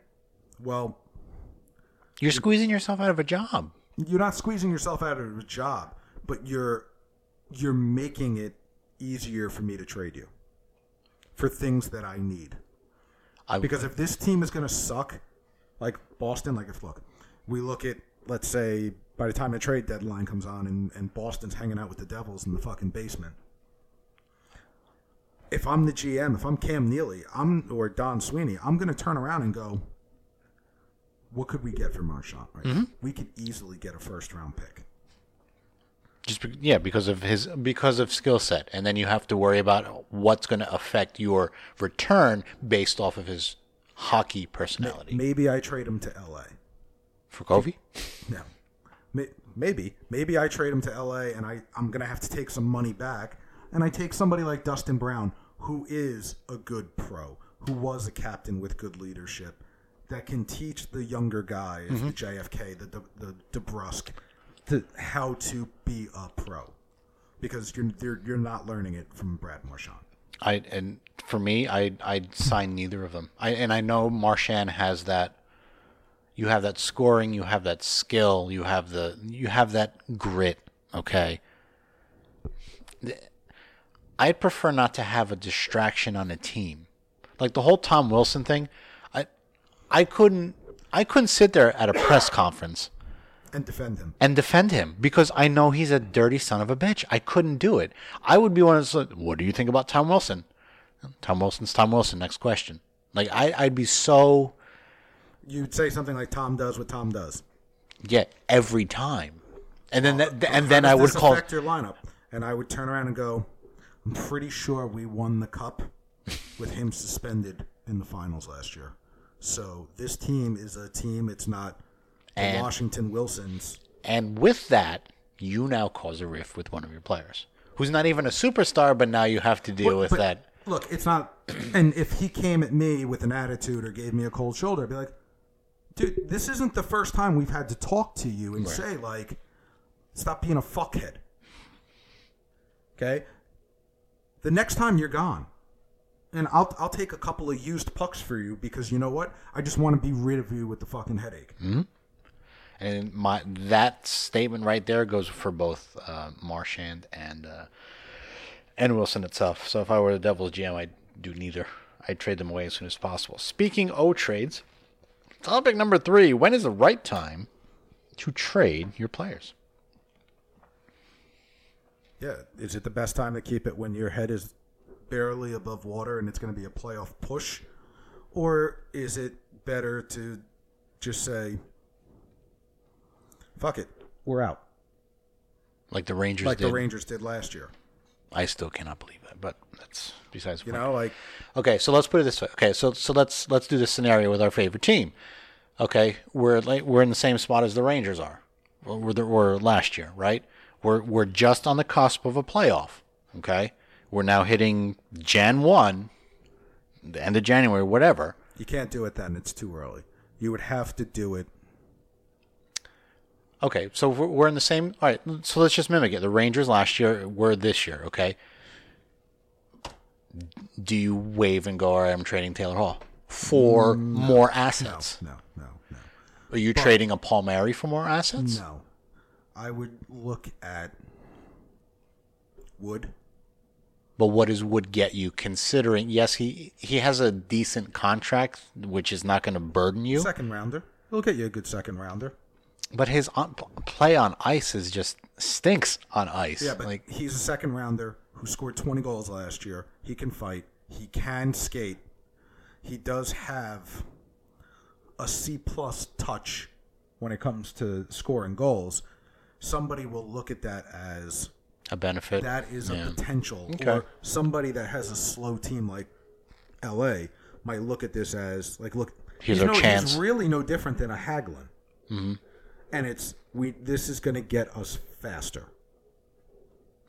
well, you're squeezing yourself out of a job. You're not squeezing yourself out of a job, but you're making it easier for me to trade you for things that I need. Because if this team is going to suck, like Boston, like let's say, by the time the trade deadline comes on and Boston's hanging out with the Devils in the fucking basement. If I'm the GM, if I'm Cam Neely, or Don Sweeney, I'm going to turn around and go, what could we get for Marchand right now? We could easily get a first-round pick. Because of skill set, and then you have to worry about what's going to affect your return based off of his hockey personality. Maybe I trade him to LA for Kobe. No, maybe I trade him to LA, and I'm going to have to take some money back, and I take somebody like Dustin Brown, who is a good pro, who was a captain with good leadership, that can teach the younger guys, the JFK, the DeBrusque, how to be a pro, because you're not learning it from Brad Marchand. I'd sign neither of them. I know Marchand has that. You have that scoring. You have that skill. You have that grit. Okay. I'd prefer not to have a distraction on a team. Like the whole Tom Wilson thing, I couldn't sit there at a press conference and defend him because I know he's a dirty son of a bitch. I couldn't do it. I would be one of those, like, what do you think about Tom Wilson? Tom Wilson's Tom Wilson. Next question. Like I'd be so. You'd say something like Tom does what Tom does. Yeah, every time. And then I would call. Affect your lineup, and I would turn around and go, I'm pretty sure we won the cup with him suspended in the finals last year. So this team is a team. It's not the Washington Wilsons. And with that, you now cause a rift with one of your players, who's not even a superstar, but now you have to deal with that. Look, it's not. And if he came at me with an attitude or gave me a cold shoulder, I'd be like, dude, this isn't the first time we've had to talk to you and say, like, stop being a fuckhead. Okay? The next time you're gone. And I'll take a couple of used pucks for you because you know what? I just want to be rid of you with the fucking headache. Mm-hmm. And that statement right there goes for both Marchand and Wilson itself. So if I were the Devils GM, I'd do neither. I'd trade them away as soon as possible. Speaking of trades, topic number 3, when is the right time to trade your players? Yeah, is it the best time to keep it when your head is barely above water and it's going to be a playoff push? Or is it better to just say, fuck it, we're out? Like the Rangers did last year. I still cannot believe that, but that's besides the point. Okay, so let's put it this way. Okay, so let's do this scenario with our favorite team. Okay, we're in the same spot as the Rangers are. We're last year, right? We're just on the cusp of a playoff. Okay, we're now hitting Jan 1, the end of January, whatever. You can't do it then; it's too early. You would have to do it. Okay, so we're in the same... All right, so let's just mimic it. The Rangers last year were this year, okay? Do you wave and go, all right, I'm trading Taylor Hall for more assets? No. Are you trading a Palmieri for more assets? No. I would look at Wood. But what does Wood get you, considering, yes, he has a decent contract, which is not going to burden you? Second rounder. He'll get you a good second rounder. But his play on ice is just stinks on ice. Yeah, but he's a second rounder who scored 20 goals last year. He can fight. He can skate. He does have a C-plus touch when it comes to scoring goals. Somebody will look at that as a benefit. That is a potential. Okay. Or somebody that has a slow team like L.A. might look at this as, like, look, he's really no different than a Hagelin. Mm-hmm. And this is going to get us faster.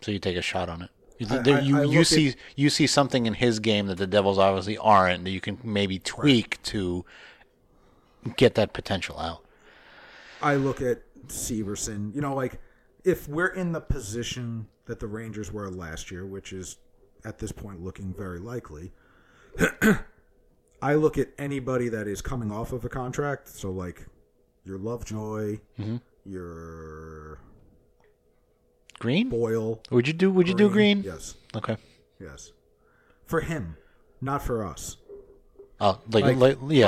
So you take a shot on it. You see something in his game that the Devils obviously aren't, that you can maybe tweak to get that potential out. I look at Severson. You know, like, if we're in the position that the Rangers were last year, which is at this point looking very likely, I look at anybody that is coming off of a contract. So, like, your Lovejoy, mm-hmm. your Green, Boyle. Would you do Green? Yes. Okay. Yes. For him, not for us. Oh, let me give you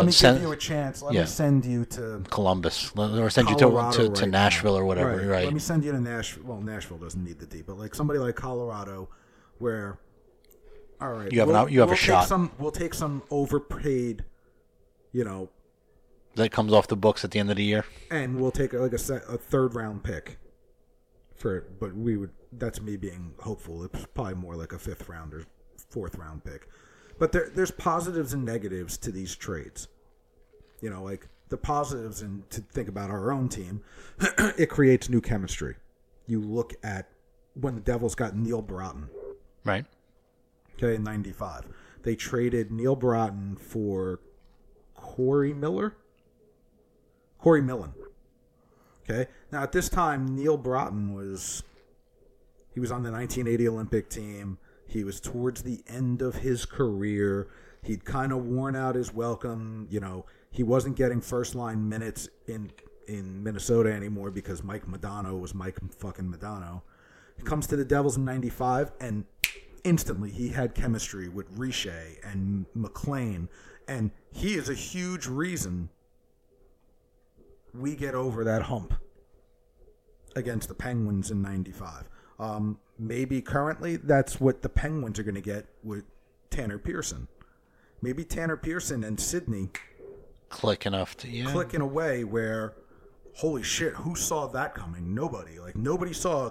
a chance. Let me send you to Columbus, or send Colorado you to Nashville now. Or whatever. Right. Let me send you to Nashville. Well, Nashville doesn't need the D, but like somebody like Colorado, where all right, you have a shot. We'll take some overpaid, that comes off the books at the end of the year, and we'll take a third round pick for it. But that's me being hopeful. It's probably more like a fifth round or fourth round pick. But there's positives and negatives to these trades. Like the positives, and to think about our own team, it creates new chemistry. You look at when the Devils got Neil Broughton, right? Okay, in '95, they traded Neil Broughton for Corey Millen. Okay. Now at this time, Neil Broughton was on the 1980 Olympic team. He was towards the end of his career. He'd kind of worn out his welcome. He wasn't getting first line minutes in Minnesota anymore because Mike Modano was Mike fucking Modano. comes to the Devils in 95, and instantly he had chemistry with Richer and McLean, and he is a huge reason we get over that hump against the Penguins in 95. Maybe currently that's what the Penguins are going to get with Tanner Pearson. Maybe Tanner Pearson and Sidney click in a way where, holy shit, who saw that coming? Nobody. Like, nobody saw,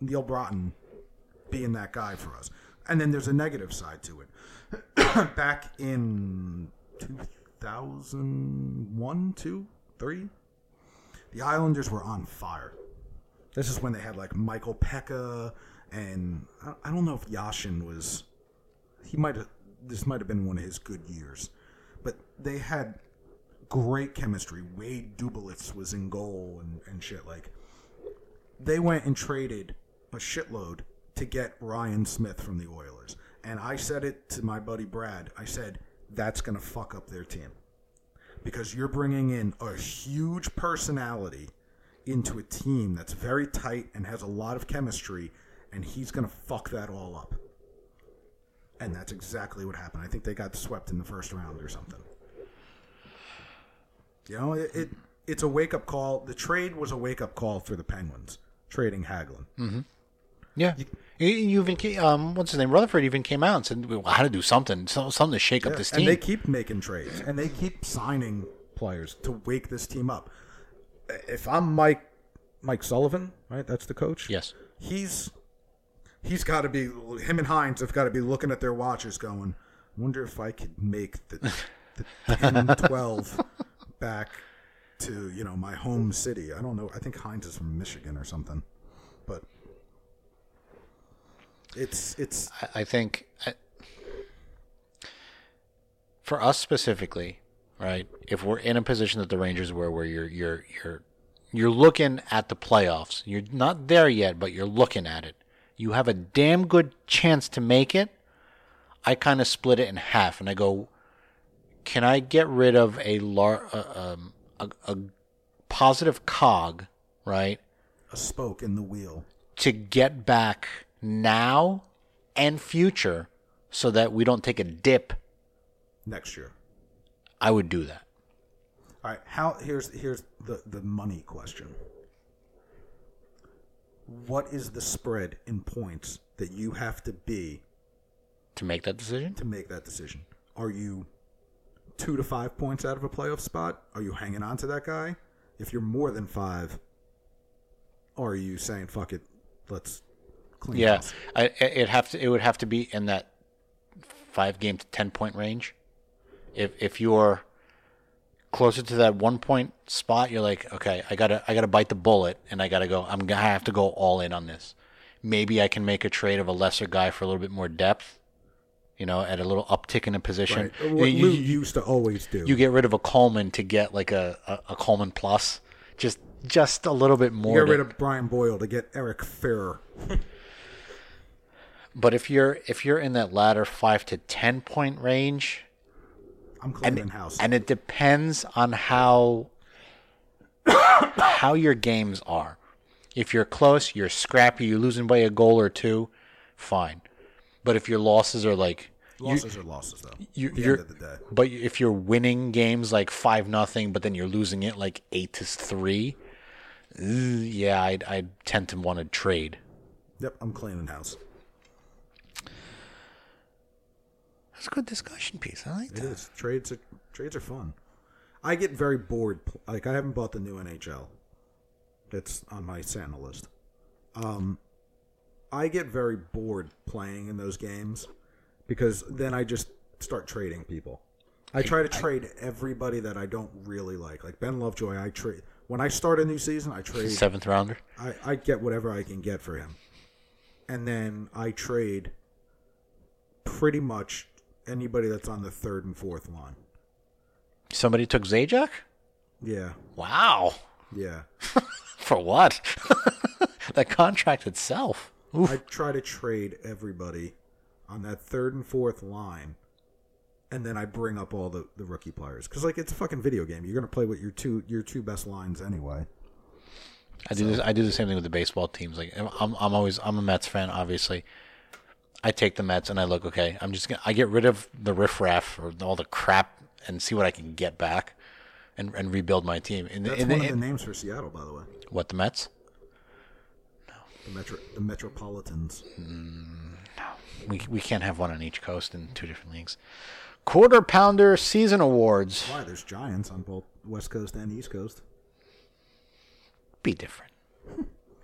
Neil Broughton being that guy for us. And then there's a negative side to it. Back in 2001, 2, 3, the Islanders were on fire. This is when they had, Michael Pekka, and I don't know if Yashin was... This might have been one of his good years. But they had great chemistry. Wade Dubeletz was in goal and shit. They went and traded a shitload to get Ryan Smith from the Oilers. And I said it to my buddy Brad. I said, that's going to fuck up their team. Because you're bringing in a huge personality into a team that's very tight and has a lot of chemistry, and he's going to fuck that all up. And that's exactly what happened. I think they got swept in the first round or something. It's a wake-up call. The trade was a wake-up call for the Penguins, trading Hagelin. Mm-hmm. Yeah. You even came, what's his name? Rutherford even came out and said, we had to do something to shake up this team. And they keep making trades, and they keep signing players to wake this team up. If I'm Mike Sullivan, right? That's the coach? Yes. He's got to be, him and Hines have got to be looking at their watches going, wonder if I could make the 10-12 back to, my home city. I don't know. I think Hines is from Michigan or something. But it's. I think for us specifically, right, if we're in a position that the Rangers were where you're looking at the playoffs, you're not there yet, but you're looking at it. You have a damn good chance to make it. I kind of split it in half, and I go, can I get rid of a positive cog, right? A spoke in the wheel. To get back now and future so that we don't take a dip next year. I would do that. All right. Here's the money question. What is the spread in points that you have to be to make that decision? Are you 2 to 5 points out of a playoff spot? Are you hanging on to that guy? If you're more than 5, are you saying fuck it, let's clean house? It would have to be in that 5-game to 10-point range. If you're closer to that 1-point spot, you're like, okay, I gotta bite the bullet, and I gotta go. I'm gonna have to go all in on this. Maybe I can make a trade of a lesser guy for a little bit more depth, at a little uptick in a position. Right. What Lou used to always do. You get rid of a Coleman to get a Coleman plus, just a little bit more. You get rid of Brian Boyle to get Eric Ferrer. But if you're in that latter 5 to 10 point range. I'm cleaning house. And it depends on how your games are. If you're close, you're scrappy, you're losing by a goal or two, fine. But if your losses are losses, though. At the end of the day. But if you're winning games 5-0, but then you're losing it 8-3, I'd tend to want to trade. Yep, I'm cleaning house. That's a good discussion piece. I like that. It is. Trades are fun. I get very bored. I haven't bought the new NHL. That's on my Santa list. I get very bored playing in those games because then I just start trading people. I try to trade everybody that I don't really like. Like Ben Lovejoy, I trade. When I start a new season, I trade. 7th rounder? I get whatever I can get for him. And then I trade pretty much anybody that's on the 3rd and 4th line. Somebody took Zajac? Yeah. Wow. Yeah. For what? The contract itself. Oof. I try to trade everybody on that 3rd and 4th line, and then I bring up all the rookie players because it's a fucking video game. You're gonna play with your two best lines anyway. I do the same thing with the baseball teams. Like I'm a Mets fan, obviously. I take the Mets and I look, okay, I get rid of the riffraff or all the crap and see what I can get back and rebuild my team. That's one of the names for Seattle, by the way. What, the Mets? No. The Metropolitans. No. We can't have one on each coast in two different leagues. Quarter Pounder Season Awards. Why? There's Giants on both West Coast and East Coast. Be different.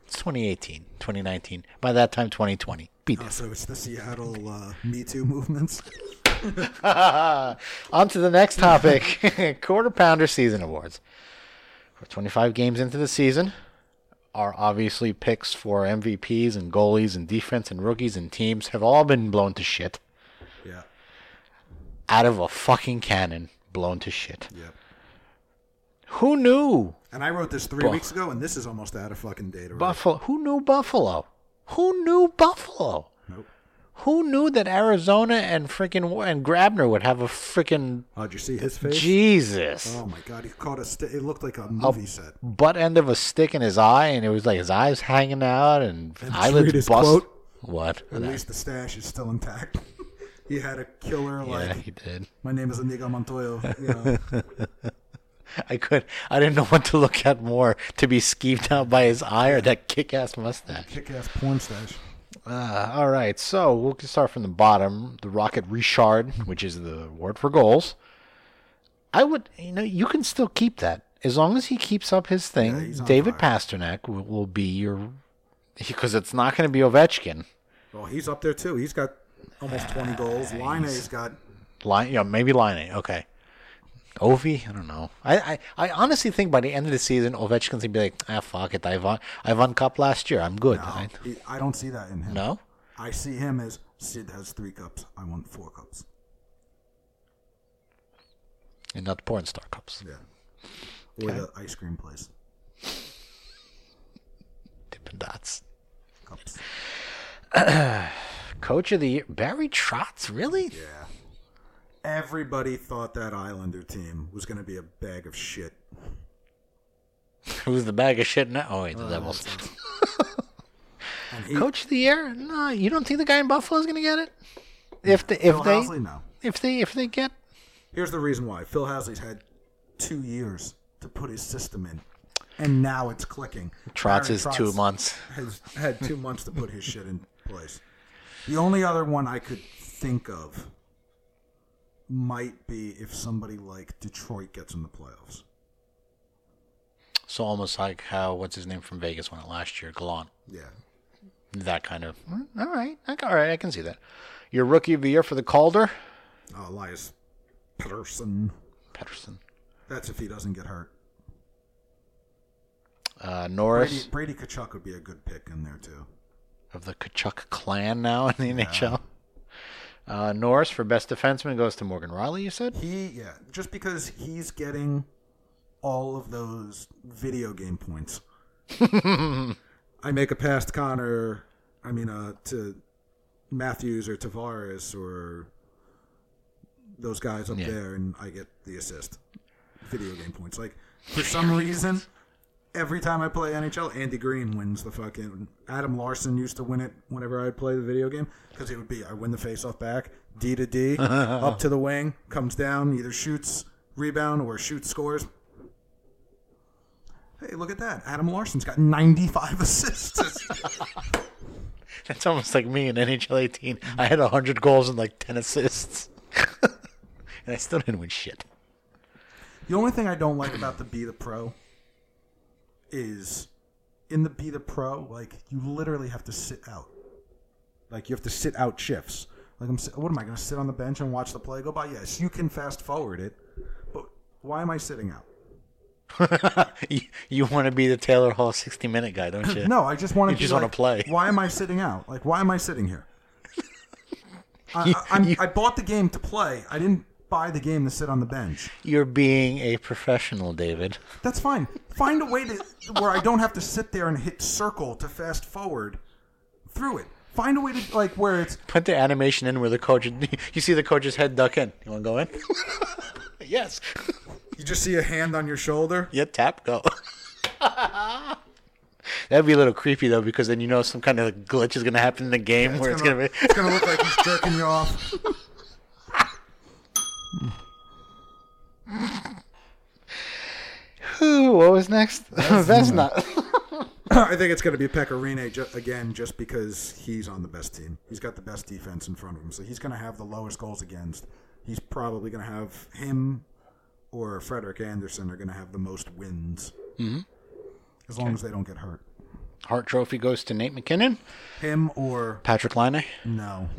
It's 2018, 2019. By that time, 2020. Be different. So it's the Seattle Me Too movements. On to the next topic. Quarter Pounder Season Awards. We're 25 games into the season. Are obviously picks for MVPs and goalies and defense and rookies and teams have all been blown to shit. Yeah. Out of a fucking cannon, blown to shit. Yep. Who knew? And I wrote this 3 weeks ago, and this is almost out of fucking date. Buffalo. Who knew Buffalo? Who knew Buffalo? Nope. Who knew that Arizona and Grabner would have a freaking... Oh, did you see his face? Jesus. Oh, my God. He caught a stick. It looked like a movie set. Butt end of a stick in his eye, and it was like his eyes hanging out and eyelids bust. Quote, what? At least the stash is still intact. He had a killer like... Yeah, he did. My name is Inigo Montoya. You know. I didn't know what to look at more, to be skeeved out by his eye or that kick-ass mustache. Kick-ass porn stash. All right, so we'll start from the bottom. The Rocket Richard, which is the award for goals. You can still keep that. As long as he keeps up his thing, David Pasternak will be your... Because it's not going to be Ovechkin. Well, he's up there, too. He's got almost 20 goals. Line's got... maybe Line A, okay. Ovi, I don't know. I honestly think by the end of the season, Ovechkin's gonna be like, fuck it, I won cup last year. I'm good. No, I don't see that in him. No, I see him as Sid has 3 cups. I won 4 cups, and not porn star cups. Yeah, or okay. The ice cream place. Dippin' Dots. Cups. Coach of the year, Barry Trotz. Really? Yeah. Everybody thought that Islander team was going to be a bag of shit. Who's the bag of shit now? Oh, wait, the Devils. Coach of the year? No, you don't think the guy in Buffalo is going to get it? If they get... Here's the reason why. Phil Housley's had 2 years to put his system in, and now it's clicking. Trotz is 2 months. Has had 2 months to put his shit in place. The only other one I could think of might be if somebody like Detroit gets in the playoffs. So almost like how, what's his name from Vegas won it last year, Gallant. Yeah. That kind of, all right, I can see that. Your rookie of the year for the Calder? Elias Pettersson. That's if he doesn't get hurt. Norris. Brady Tkachuk would be a good pick in there, too. Of the Tkachuk clan now in the NHL. Norris for best defenseman goes to Morgan Rielly, you said? Just because he's getting all of those video game points. I make a pass to to Matthews or Tavares or those guys up there, and I get the assist. Video game points. Like, for some reason, every time I play NHL, Andy Green wins the fucking... Adam Larson used to win it whenever I play the video game because it would be, I win the faceoff back, D to D, up to the wing, comes down, either shoots, rebound, or shoots, scores. Hey, look at that. Adam Larson's got 95 assists. That's almost like me in NHL 18. I had 100 goals and like 10 assists. And I still didn't win shit. The only thing I don't like about the Be The Pro... is in the Be The Pro, like, you literally have to sit out. Like, you have to sit out shifts. Like, what am I going to sit on the bench and watch the play go by? Yes, you can fast forward it, but why am I sitting out? You want to be the Taylor Hall 60-minute guy, don't you? No, I just want to. Want to play. Why am I sitting out? Like, why am I sitting here? I bought the game to play. I didn't buy the game to sit on the bench. You're being a professional, David. That's fine. Find a way to where I don't have to sit there and hit circle to fast forward through it. Find a way to like where it's put the animation in where the coach, you see the coach's head duck in. You want to go in? Yes. You just see a hand on your shoulder. Yeah, tap, go. That'd be a little creepy though, because then you know some kind of glitch is gonna happen in the game where it's gonna be. It's gonna look like he's jerking you off. What was next? That's not. I think it's gonna be Pecorine again, just because he's on the best team. He's got the best defense in front of him, so he's gonna have the lowest goals against. He's probably gonna have him or Frederik Andersen are gonna have the most wins. Mm-hmm. As long as they don't get hurt. Hart Trophy goes to Nate McKinnon? Him or... Patrick Laine? No.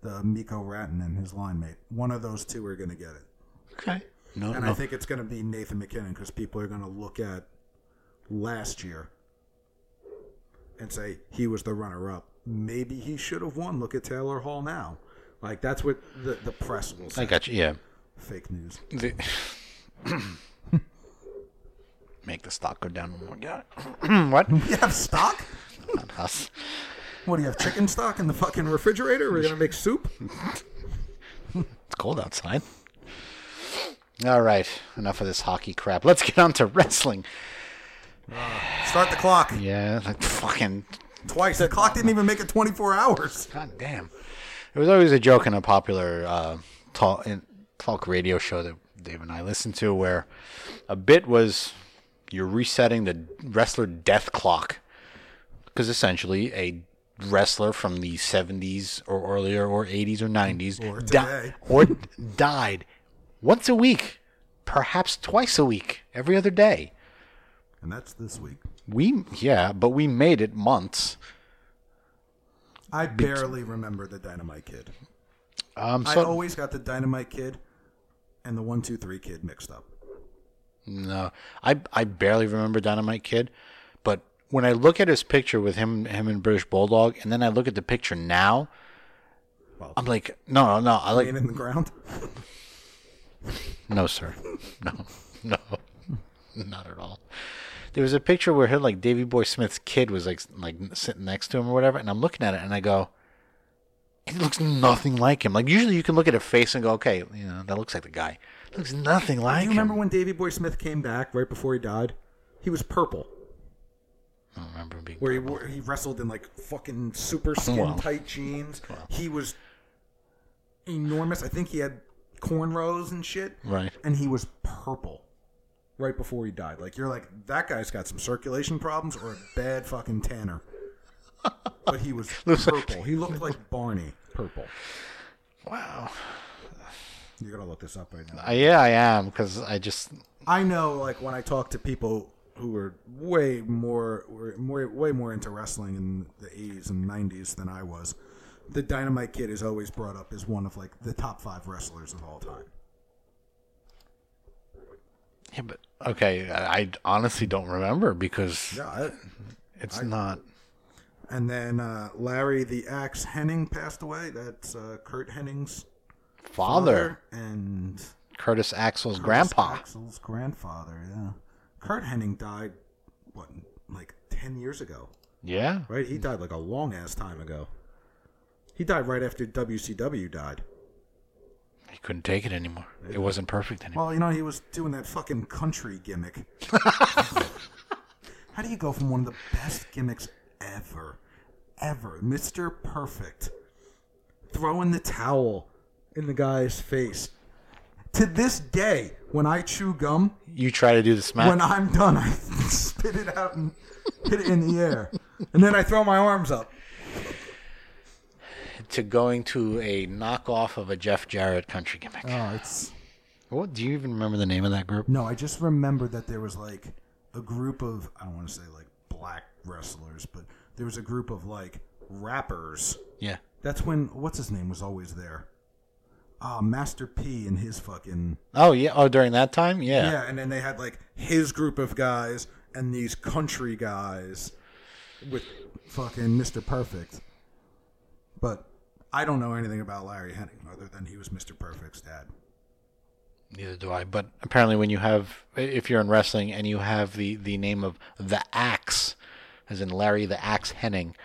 The Mikko Rantanen, his line mate. One of those two are going to get it. Okay. No. I think it's going to be Nathan McKinnon because people are going to look at last year and say he was the runner-up. Maybe he should have won. Look at Taylor Hall now. Like, that's what the press will say. I got you, yeah. Fake news. Make the stock go down one more. Got it. What? You have stock? Not us. What, do you have chicken stock in the fucking refrigerator? We're going to make soup? It's cold outside. All right. Enough of this hockey crap. Let's get on to wrestling. Start the clock. Yeah. Like fucking... Twice. The clock didn't even make it 24 hours. God damn. It was always a joke in a popular talk radio show that Dave and I listened to where a bit was... You're resetting the wrestler death clock because essentially a wrestler from the 70s or earlier or 80s or 90s died once a week, perhaps twice a week, every other day. And that's this week. But we made it months. I barely remember the Dynamite Kid. I always got the Dynamite Kid and the 1-2-3 Kid mixed up. No, I barely remember Dynamite Kid, but when I look at his picture with him and British Bulldog, and then I look at the picture now, I'm like, no, I like in the ground. No, sir, no, not at all. There was a picture where him, like Davey Boy Smith's kid was like sitting next to him or whatever, and I'm looking at it and I go, it looks nothing like him. Like usually you can look at a face and go, okay, you know that looks like the guy. Looks nothing like him. Do you remember when Davey Boy Smith came back right before he died? He was purple. I don't remember him being purple. He wrestled in like fucking super skin-tight jeans. Wow. He was enormous. I think he had cornrows and shit. Right. And he was purple right before he died. Like, you're like, that guy's got some circulation problems or a bad fucking tanner. But he was purple. He looked like Barney purple. Wow. You're going to look this up right now. Yeah, I am, because I know, like, when I talk to people who are way more into wrestling in the 80s and 90s than I was, the Dynamite Kid is always brought up as one of, like, the top 5 wrestlers of all time. Yeah, but, okay, I honestly don't remember, because it's not... And then Larry the Axe Henning passed away. That's Kurt Henning's father and Curtis Axel's grandpa. Axel's grandfather, yeah. Kurt Henning died, what, like 10 years ago? Yeah. Right? He died like a long-ass time ago. He died right after WCW died. He couldn't take it anymore. It wasn't perfect anymore. Well, you know, he was doing that fucking country gimmick. How do you go from one of the best gimmicks ever, Mr. Perfect, throwing the towel in the guy's face? To this day, when I chew gum... You try to do the smack? When I'm done, I spit it out and hit it in the air. And then I throw my arms up. To going to a knockoff of a Jeff Jarrett country gimmick. Oh, it's... What, do you even remember the name of that group? No, I just remember that there was, like, a group of... I don't want to say, like, black wrestlers, but there was a group of, like, rappers. Yeah. That's when... What's his name was always there? Master P and his fucking... Oh, yeah. Oh, during that time? Yeah. Yeah, and then they had, like, his group of guys and these country guys with fucking Mr. Perfect. But I don't know anything about Larry Henning other than he was Mr. Perfect's dad. Neither do I. But apparently when you have... If you're in wrestling and you have the name of The Axe, as in Larry the Axe Henning,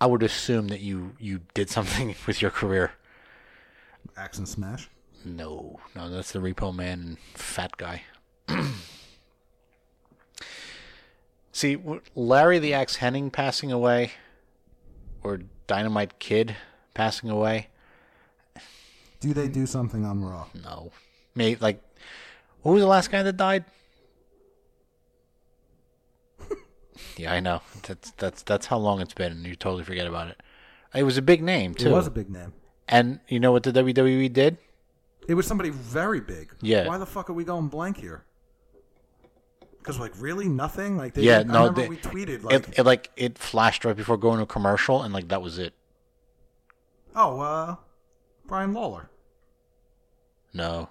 I would assume that you did something with your career. Axe and Smash? No, that's the Repo Man and Fat Guy. See, Larry the Axe Henning passing away or Dynamite Kid passing away. Do they do something on Raw? No. Maybe, like, who was the last guy that died? Yeah, I know. That's how long it's been, and you totally forget about it. It was a big name, too. It was a big name. And you know what the WWE did? It was somebody very big. Yeah. Why the fuck are we going blank here? Because, like, really? Nothing? Like, they, yeah, no, I remember we tweeted, like... It flashed right before going to a commercial, and, like, that was it. Oh, Brian Lawler. No.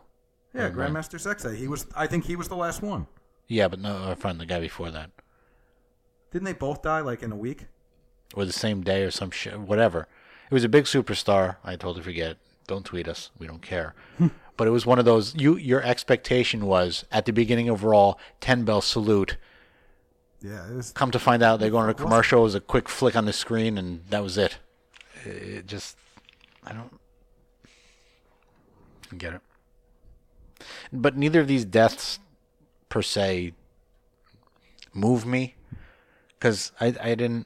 Yeah, Grandmaster Sexay. I think he was the last one. Yeah, but no, I found the guy before that. Didn't they both die, like, in a week? Or the same day or some shit, whatever. It was a big superstar. I totally forget. Don't tweet us. We don't care. But it was one of those, your expectation was, at the beginning of Raw, 10-bell salute. Yeah. It was, come to find out, they're going to commercial. It was a quick flick on the screen, and that was it. It just, I don't get it. But neither of these deaths, per se, move me. Because I didn't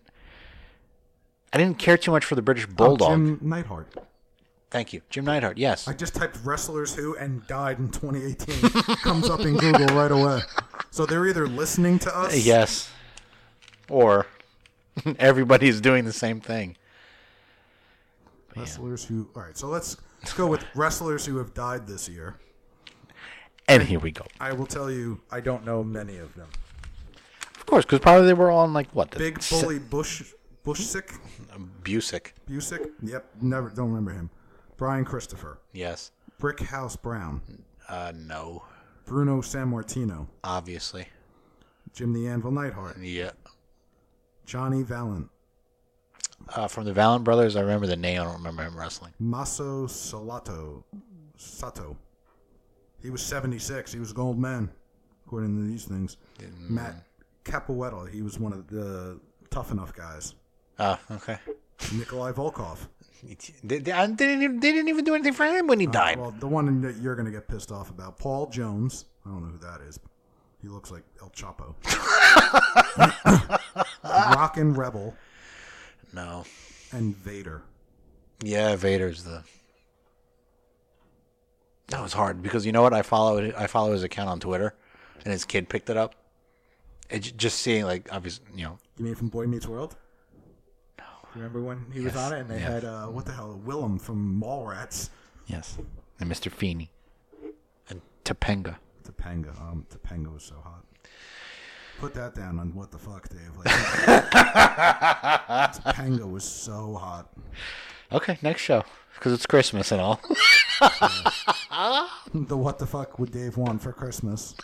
care too much for the British Bulldog. Jim Neidhart. Thank you. Jim Neidhart, yes. I just typed wrestlers who and died in 2018. Comes up in Google right away. So they're either listening to us. Yes. Or everybody's doing the same thing. Wrestlers who... All right, so let's go with wrestlers who have died this year. And here we go. I will tell you, I don't know many of them. Of course, because probably they were on like, what? The Big Bully Busick? Busick? Yep. Don't remember him. Brian Christopher. Yes. Brickhouse Brown. No. Bruno Sammartino. Obviously. Jim the Anvil Neidhart. Yeah. Johnny Valiant. From the Valiant Brothers, I remember the name. I don't remember him wrestling. Maso Sato. He was 76. He was an old man, according to these things. Matt Capoeira. He was one of the tough enough guys. Ah, okay. Nikolai Volkov. They didn't even do anything for him when he died. Well, the one that you're going to get pissed off about, Paul Jones. I don't know who that is. He looks like El Chapo. Rockin' Rebel. No. And Vader. Yeah, Vader's the... That was hard because you know what? I follow his account on Twitter, and his kid picked it up. It's just seeing, like, obviously, you know. You mean from Boy Meets World? No. Remember when he was on it and they had, what the hell, Willem from Mallrats. Yes. And Mr. Feeney. And Topanga. Topanga was so hot. Put that down on what the fuck, Dave. Like, Topanga was so hot. Okay, next show. Because it's Christmas and all. Yeah. The what the fuck would Dave want for Christmas?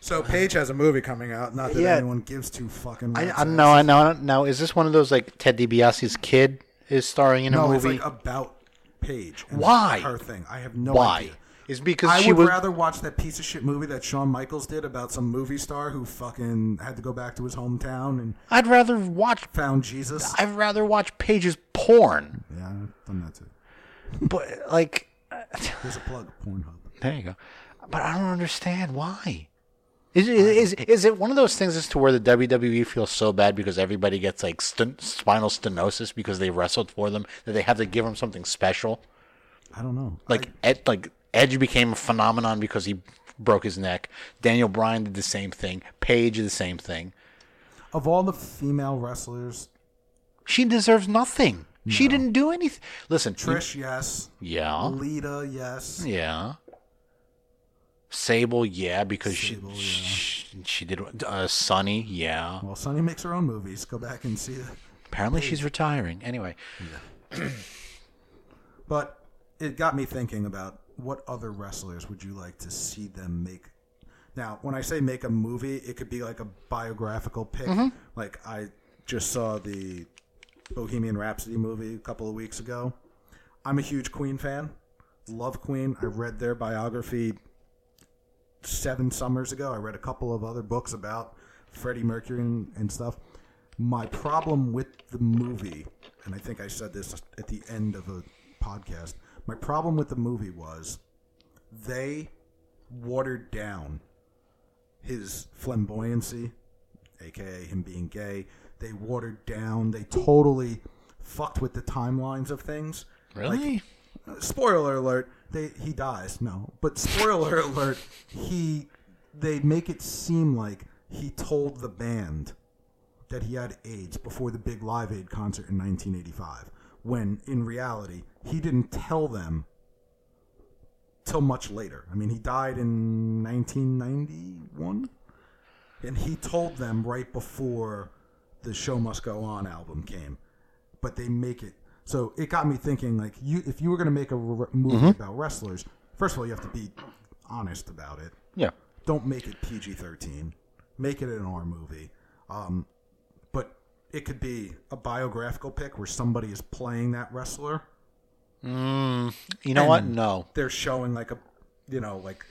So Paige has a movie coming out. Not that anyone gives two fucking... I know. Now, is this one of those, like, Ted DiBiase's kid is starring in a movie? No, it's, like, about Paige. Why? Her thing. I have no idea. Why? It's because I would rather watch that piece of shit movie that Shawn Michaels did about some movie star who fucking had to go back to his hometown and found Jesus. I'd rather watch Paige's porn. Yeah, I've done that too. But like, there's a plug, Pornhub. There you go. But I don't understand why. Is it one of those things as to where the WWE feels so bad because everybody gets like spinal stenosis because they wrestled for them that they have to give them something special? I don't know. Edge became a phenomenon because he broke his neck. Daniel Bryan did the same thing. Paige did the same thing. Of all the female wrestlers... She deserves nothing. No. She didn't do anything. Listen. Trish, yes. Yeah. Lita, yes. Yeah. Sable, yeah, because she did... Sunny, yeah. Well, Sunny makes her own movies. Go back and see it. Apparently she's retiring. Anyway. Yeah. But it got me thinking about... What other wrestlers would you like to see them make? Now, when I say make a movie, it could be like a biographical pick. Mm-hmm. Like I just saw the Bohemian Rhapsody movie a couple of weeks ago. I'm a huge Queen fan. Love Queen. I read their biography 7 summers ago. I read a couple of other books about Freddie Mercury and stuff. My problem with the movie, and I think I said this at the end of a podcast, my problem with the movie was they watered down his flamboyancy, aka him being gay. They watered down. They totally fucked with the timelines of things. Really? Like, spoiler alert. He dies. No, but spoiler alert. They make it seem like he told the band that he had AIDS before the big Live Aid concert in 1985. When in reality, he didn't tell them till much later. I mean, he died in 1991, and he told them right before the Show Must Go On album came. But they make it so it got me thinking. Like, if you were going to make a movie about wrestlers, first of all, you have to be honest about it. Yeah. Don't make it PG-13. Make it an R movie. But it could be a biographical pick where somebody is playing that wrestler. You know what? No. They're showing like like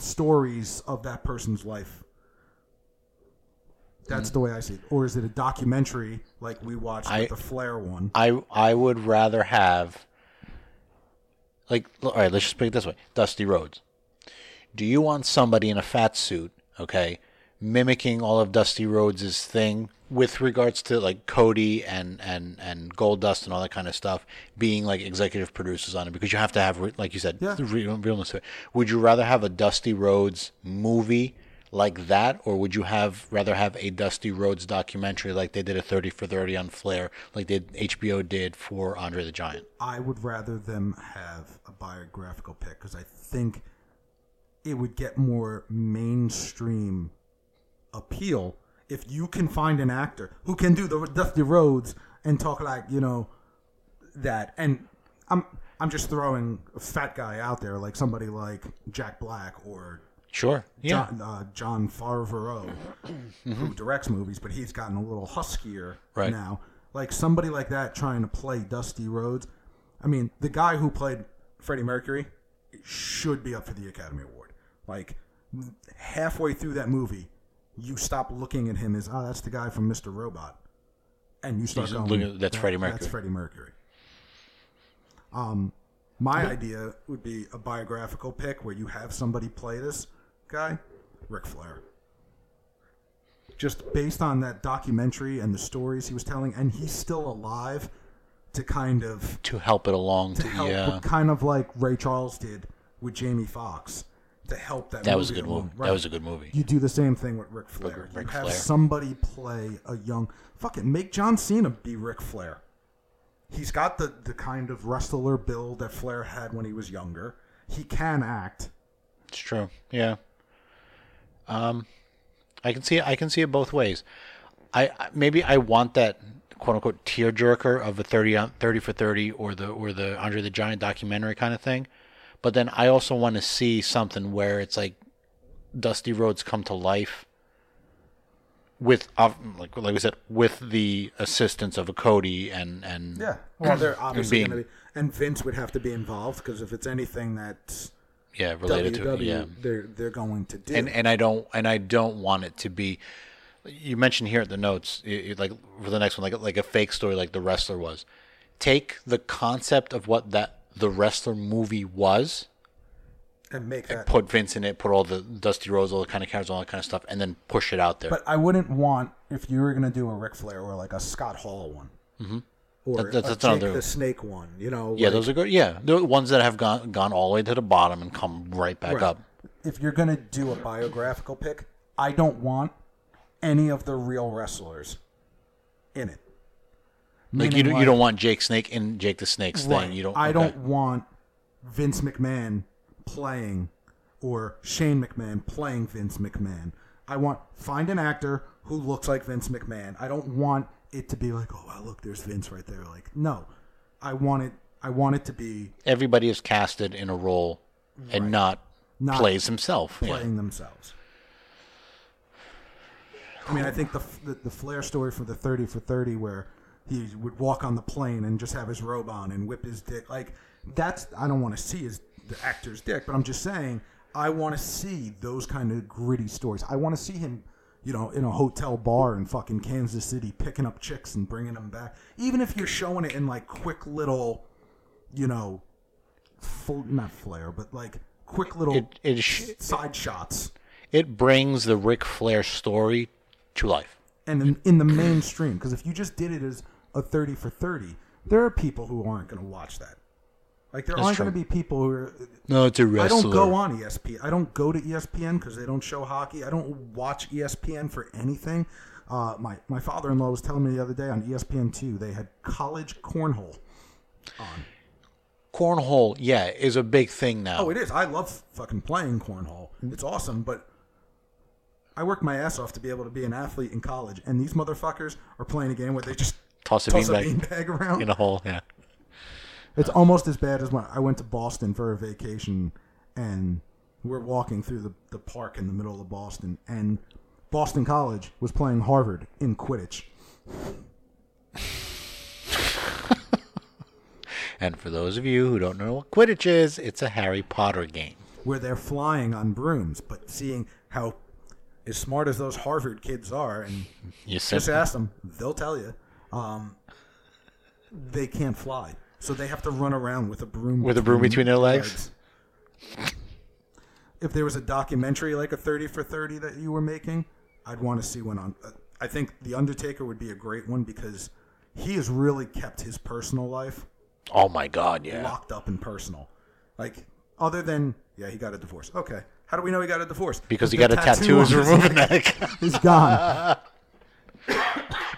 stories of that person's life. That's the way I see it. Or is it a documentary like we watched with the Flair one? I would rather have all right, let's just put it this way. Dusty Rhodes. Do you want somebody in a fat suit, okay, mimicking all of Dusty Rhodes' thing with regards to like Cody and Goldust and all that kind of stuff being like executive producers on it? Because you have to have, like you said, realness to it. Would you rather have a Dusty Rhodes movie like that, or would you rather have a Dusty Rhodes documentary like they did a 30 for 30 on Flair, like HBO did for Andre the Giant? I would rather them have a biographical pick because I think it would get more mainstream appeal if you can find an actor who can do the Dusty Rhodes and talk like, that. And I'm just throwing a fat guy out there, like somebody like Jack Black or John Favreau, who directs movies, but he's gotten a little huskier now. Like somebody like that trying to play Dusty Rhodes. I mean, the guy who played Freddie Mercury should be up for the Academy Award. Like halfway through that movie, you stop looking at him as, oh, that's the guy from Mr. Robot, and you start going, that's Freddie Mercury. That's Freddie Mercury. My idea would be a biographical pick where you have somebody play this guy, Ric Flair. Just based on that documentary and the stories he was telling, and he's still alive to kind of... to help it along. Kind of like Ray Charles did with Jamie Foxx. To help that was a good movie. Right. That was a good movie. You do the same thing with Ric Flair. You have somebody play a young... Fucking make John Cena be Ric Flair. He's got the kind of wrestler build that Flair had when he was younger. He can act. It's true. Yeah. I can see it both ways. I want that quote unquote tearjerker of a 30 for 30 or the Andre the Giant documentary kind of thing. But then I also want to see something where it's like Dusty Rhodes come to life with, like we said, with the assistance of a Cody and yeah, well, they're obviously going to be, and Vince would have to be involved because if it's anything that's related to it, they're going to do. And I don't want it to be. You mentioned here at the notes, like for the next one, like a fake story, like the wrestler was. Take the concept of what that. The wrestler movie was, and make that, and put Vince in it, put all the Dusty Rhodes, all the kind of characters, all that kind of stuff, and then push it out there. But I wouldn't want, if you were going to do a Ric Flair or like a Scott Hall one, or that's the Snake one, those are good. Yeah, the ones that have gone all the way to the bottom and come right back up. If you're going to do a biographical pick, I don't want any of the real wrestlers in it. Like you don't want Jake Snake in Jake the Snake's thing. I don't want Vince McMahon playing or Shane McMahon playing Vince McMahon. I want find an actor who looks like Vince McMahon. I don't want it to be like, oh wow, look, there's Vince right there. Like no, I want it to be everybody is casted in a role and not plays himself themselves. I mean, I think the Flair story for the 30 for 30 where he would walk on the plane and just have his robe on and whip his dick. Like, that's... I don't want to see the actor's dick, but I'm just saying I want to see those kind of gritty stories. I want to see him, in a hotel bar in fucking Kansas City picking up chicks and bringing them back. Even if you're showing it in, like, quick little, not flare, but, like, quick little side shots. it brings the Ric Flair story to life. And in the mainstream, because if you just did it as a 30 for 30, there are people who aren't going to watch that. Like, there aren't going to be people who are... No, it's a wrestler. I don't go on ESPN. I don't go to ESPN because they don't show hockey. I don't watch ESPN for anything. My father-in-law was telling me the other day on ESPN2, they had college cornhole on. Cornhole, yeah, is a big thing now. Oh, it is. I love fucking playing cornhole. It's awesome, but I worked my ass off to be able to be an athlete in college, and these motherfuckers are playing a game where they just toss a beanbag around. In a hole, yeah. It's almost as bad as when I went to Boston for a vacation, and we're walking through the park in the middle of Boston, and Boston College was playing Harvard in Quidditch. And for those of you who don't know what Quidditch is, it's a Harry Potter game. Where they're flying on brooms, but seeing how as smart as those Harvard kids are, and just ask them, they'll tell you, they can't fly. So they have to run around with a broom. With a broom between their legs. If there was a documentary like a 30 for 30 that you were making, I'd want to see one on. I think The Undertaker would be a great one because he has really kept his personal life. Oh my God, yeah. Locked up and personal. Like, other than, yeah, he got a divorce. Okay. How do we know he got a divorce? Because he got a tattoo is removing neck. He's gone.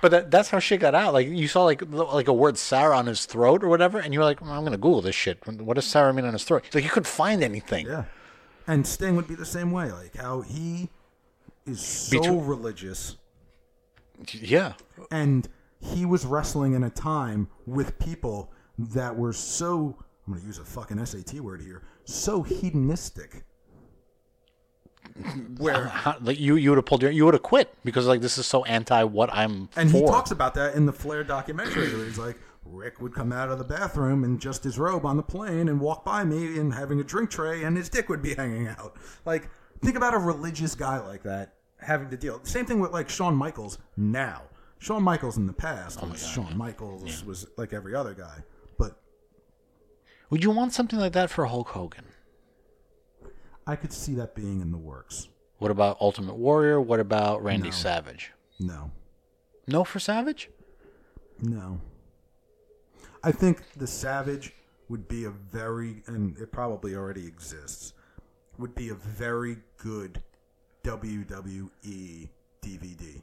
But that's how shit got out. Like, you saw like a word Sarah on his throat or whatever, and you were like, well, I'm going to Google this shit. What does Sarah mean on his throat? It's like, you couldn't find anything. Yeah. And Sting would be the same way. Like, how he is so religious. Yeah. And he was wrestling in a time with people that were so, I'm going to use a fucking SAT word here, so hedonistic. Where like you would have pulled your, you would have quit because like this is so anti what I'm and for. He talks about that in the Flair documentary where he's like, Rick would come out of the bathroom in just his robe on the plane and walk by me and having a drink tray and his dick would be hanging out. Like, think about a religious guy like that having to deal. Same thing with like Shawn Michaels now. Shawn Michaels in the past was like every other guy. But would you want something like that for Hulk Hogan? I could see that being in the works. What about Ultimate Warrior? What about Randy Savage? No. No for Savage? No. I think the Savage would be and it probably already exists, would be a very good WWE DVD.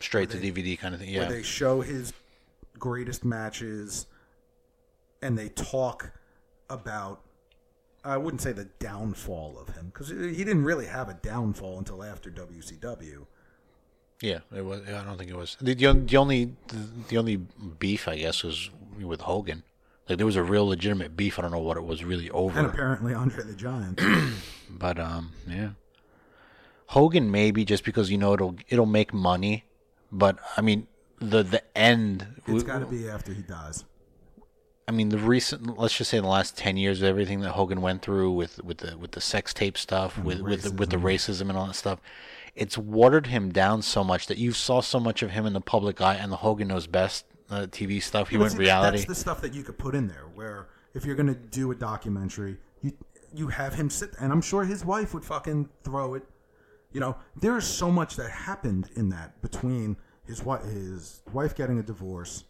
Straight to DVD kind of thing, yeah. Where they show his greatest matches and they talk about... I wouldn't say the downfall of him because he didn't really have a downfall until after WCW. Yeah, it was. I don't think it was the only beef, I guess, was with Hogan. Like there was a real legitimate beef. I don't know what it was really over. And apparently Andre the Giant. But yeah, Hogan maybe just because you know it'll make money, but I mean the end. It's got to be after he dies. I mean, let's just say in the last 10 years, everything that Hogan went through with the sex tape stuff, with the racism and all that stuff, it's watered him down so much that you saw so much of him in the public eye and the Hogan Knows Best TV stuff. He went reality. That's the stuff that you could put in there. Where if you're going to do a documentary, you have him sit, and I'm sure his wife would fucking throw it. You know, there is so much that happened in that between his wife getting a divorce,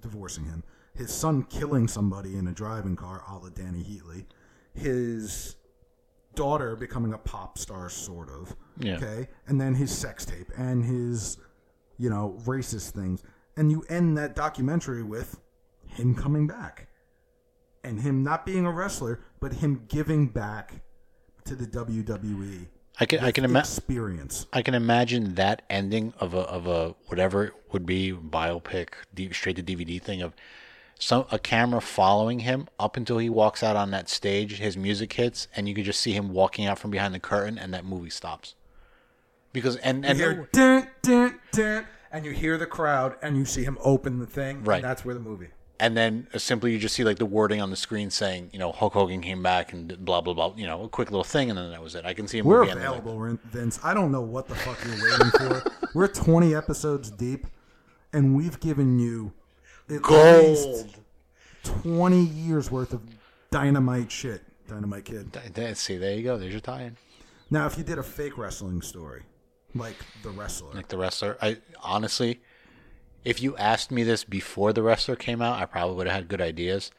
divorcing him. His son killing somebody in a driving car, a la Danny Heatley. His daughter becoming a pop star, sort of. Yeah. Okay? And then his sex tape and his, you know, racist things. And you end that documentary with him coming back. And him not being a wrestler, but him giving back to the WWE. I can imagine that ending of a whatever it would be biopic, straight to DVD thing of... A camera following him up until he walks out on that stage, his music hits, and you can just see him walking out from behind the curtain, and that movie stops. Because and you hear dun, dun, dun, and you hear the crowd, and you see him open the thing, right? And that's where the movie. And then simply you just see like the wording on the screen saying, you know, Hulk Hogan came back and blah blah blah. You know, a quick little thing, and then that was it. I can see him. We're available, Vince. I don't know what the fuck you're waiting for. We're 20 episodes deep, and we've given you. At least 20 years worth of Dynamite Kid. See, there you go. There's your tie-in. Now, if you did a fake wrestling story, like the wrestler, I honestly, if you asked me this before the wrestler came out, I probably would have had good ideas.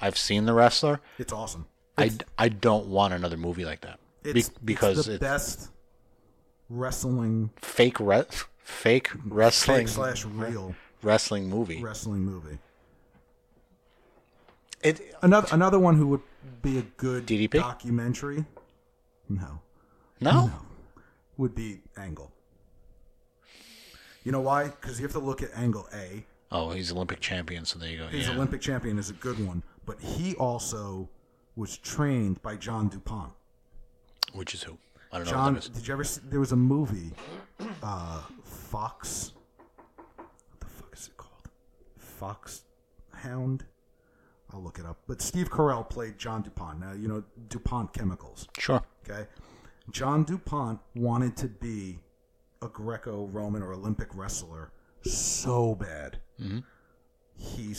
I've seen the wrestler. It's awesome. I don't want another movie like that. Because it's the best wrestling fake wrestling/real wrestling movie. Another one who would be a good DDP? Documentary. No. Would be Angle. You know why? Because you have to look at Angle A. Oh, he's Olympic champion, so there you go. He's Olympic champion is a good one, but he also was trained by John DuPont. Which is who? I don't know. John, did you ever see? There was a movie, Fox. What the fuck is it called? Fox Hound. I'll look it up. But Steve Carell played John DuPont. Now, you know, DuPont Chemicals. Sure. Okay. John DuPont wanted to be a Greco-Roman or Olympic wrestler so bad. Mm-hmm. He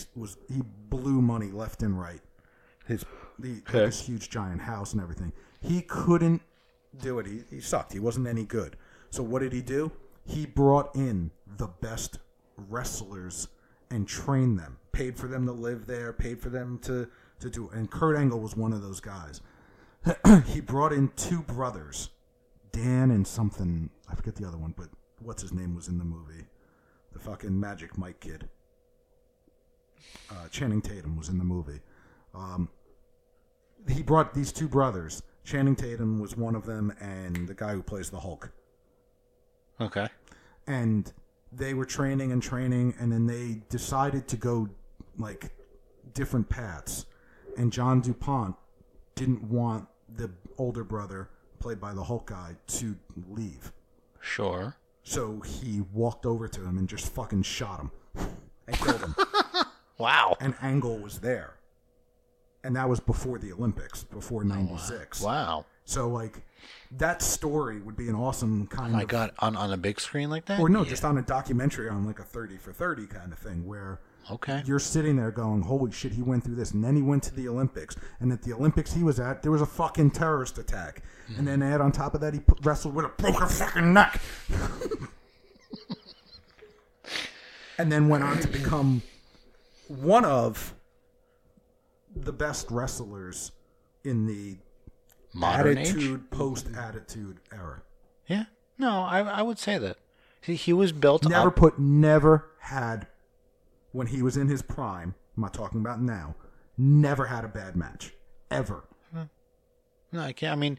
blew money left and right. His huge giant house and everything. He couldn't do it. He sucked. He wasn't any good. So what did he do? He brought in the best wrestlers and trained them. Paid for them to live there. Paid for them to do. And Kurt Angle was one of those guys. He brought in two brothers, Dan and something. I forget the other one, but what's his name was in the movie? The fucking Magic Mike kid. Channing Tatum was in the movie. He brought these two brothers. Channing Tatum was one of them, and the guy who plays the Hulk. Okay. And they were training, and then they decided to go, like, different paths. And John DuPont didn't want the older brother, played by the Hulk guy, to leave. Sure. So he walked over to him and just fucking shot him and killed him. Wow. And Angle was there. And that was before the Olympics, before 96. Wow. So, like, that story would be an awesome kind of... my God, on a big screen like that? Or no, just on a documentary on, like, a 30 for 30 kind of thing where... okay. You're sitting there going, holy shit, he went through this. And then he went to the Olympics. And at the Olympics he was at, there was a fucking terrorist attack. Mm. And then add on top of that, he wrestled with a broken fucking neck. And then went on to become one of... the best wrestlers in the modern attitude age? Post-attitude era. Yeah. No, I would say that. He was built never up. Never had, when he was in his prime, I'm not talking about now, never had a bad match. Ever. No, I can't. I mean,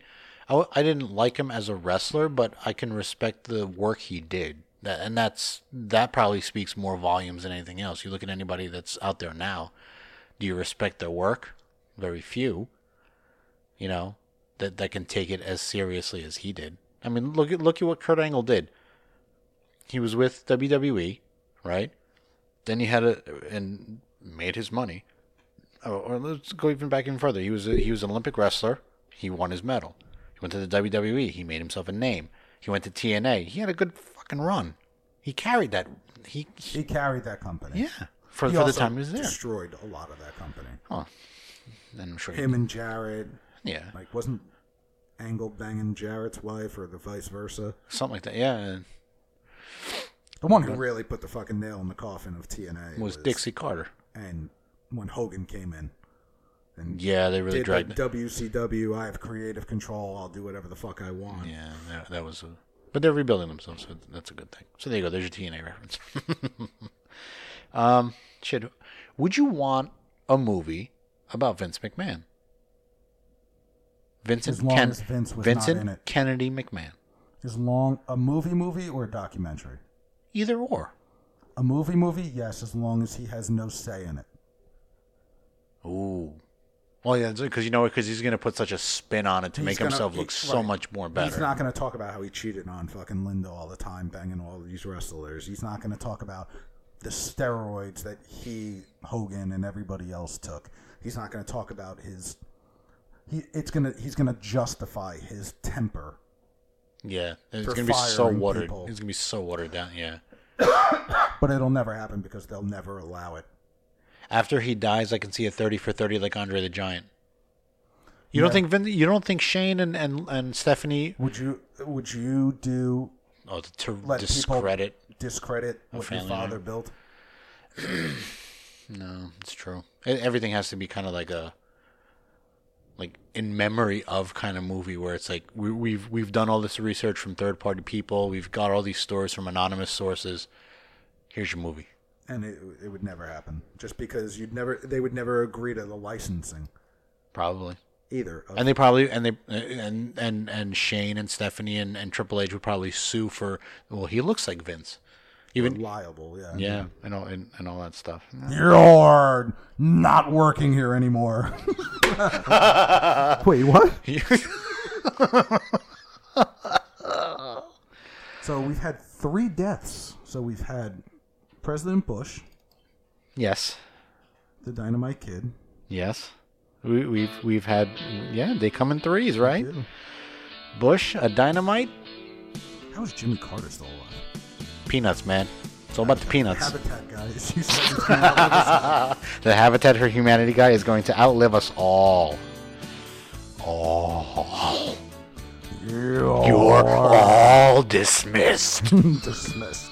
I didn't like him as a wrestler, but I can respect the work he did. And that probably speaks more volumes than anything else. You look at anybody that's out there now. Do you respect their work? Very few, you know, that can take it as seriously as he did. I mean, look at what Kurt Angle did. He was with WWE, right? Then he had and made his money. Or let's go even back even further. He was an Olympic wrestler. He won his medal. He went to the WWE. He made himself a name. He went to TNA. He had a good fucking run. He carried that. He carried that company. Yeah. For the time he was there, destroyed a lot of that company. Oh, then I'm sure him and Jarrett. Yeah, like wasn't Angle banging Jarrett's wife or the vice versa? Something like that. Yeah. The one who really put the fucking nail in the coffin of TNA was Dixie Carter. And when Hogan came in, and yeah, they really dragged like WCW. I have creative control. I'll do whatever the fuck I want. Yeah, that was. But they're rebuilding themselves, so that's a good thing. So there you go. There's your TNA reference. Would you want a movie about Vince McMahon? Vincent Kennedy McMahon. As long a movie or a documentary? Either or. A movie, yes, as long as he has no say in it. Ooh. Well, yeah, because you know what? Because he's going to put such a spin on it to make himself look so much more better. He's not going to talk about how he cheated on fucking Linda all the time, banging all these wrestlers. He's not going to talk about the steroids that he, Hogan, and everybody else took. He's not going to talk about his. He's going to justify his temper. Yeah, it's going to be so watered. People. It's going to be so watered down. Yeah, but it'll never happen because they'll never allow it. After he dies, I can see a 30 for 30 like Andre the Giant. You don't think Shane and Stephanie would you do discredit what your father built? No, it's true. Everything has to be kind of like a in memory of kind of movie where it's like we've done all this research from third-party people. We've got all these stories from anonymous sources. Here's your movie. And it would never happen just because they would never agree to the licensing. Probably. Either. And they probably and Shane and Stephanie and Triple H would probably sue for he looks like Vince. Even liable, yeah. Yeah, I mean, and all that stuff. You're not working here anymore. Wait, what? So we've had 3 deaths. So we've had President Bush. Yes. The Dynamite Kid. Yes. We've had they come in threes, right? Bush, a Dynamite. How is Jimmy Carter still alive? Peanuts, man. It's all about the peanuts. The Habitat guy is the Habitat for Humanity guy is going to outlive us all. Oh. You're all dismissed. Dismissed.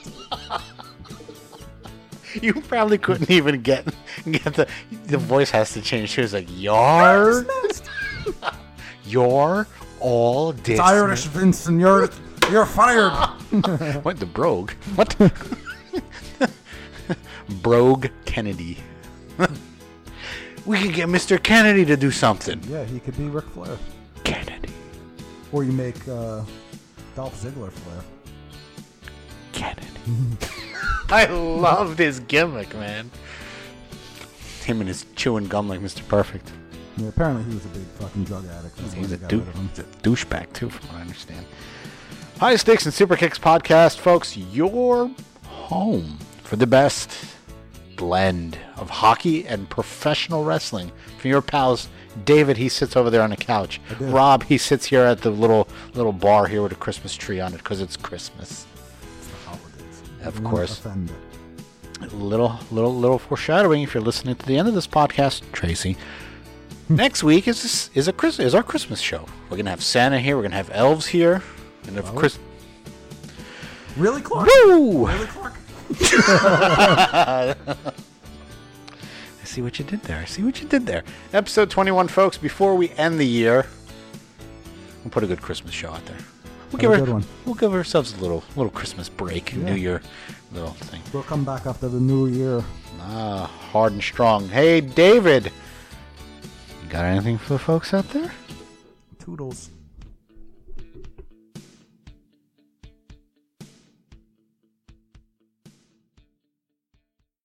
You probably couldn't even get the voice has to change. She was like, "You're dismissed. You're all dismissed. It's Irish, Vincent. You're fired." What the brogue? What? Brogue Kennedy. We could get Mr. Kennedy to do something. Yeah, he could be Ric Flair. Kennedy. Or you make Dolph Ziggler Flair. Kennedy. I loved his gimmick, man. Him and his chewing gum like Mr. Perfect. Yeah, apparently he was a big fucking drug addict. He's a douchebag, too, from what I understand. High Sticks and Super Kicks podcast, folks. Your home for the best blend of hockey and professional wrestling. From your pals, David, he sits over there on the couch. Rob, he sits here at the little bar here with a Christmas tree on it because it's Christmas. Of course. Little foreshadowing if you're listening to the end of this podcast, Tracy. Next week is our Christmas show. We're gonna have Santa here, we're gonna have elves here, and of course Really Clark? Woo! Really Clark? I see what you did there. Episode 21, folks, before we end the year, we'll put a good Christmas show out there. We'll give ourselves a little Christmas break, New Year little thing. We'll come back after the New Year. Hard and strong. Hey, David, you got anything for the folks out there? Toodles.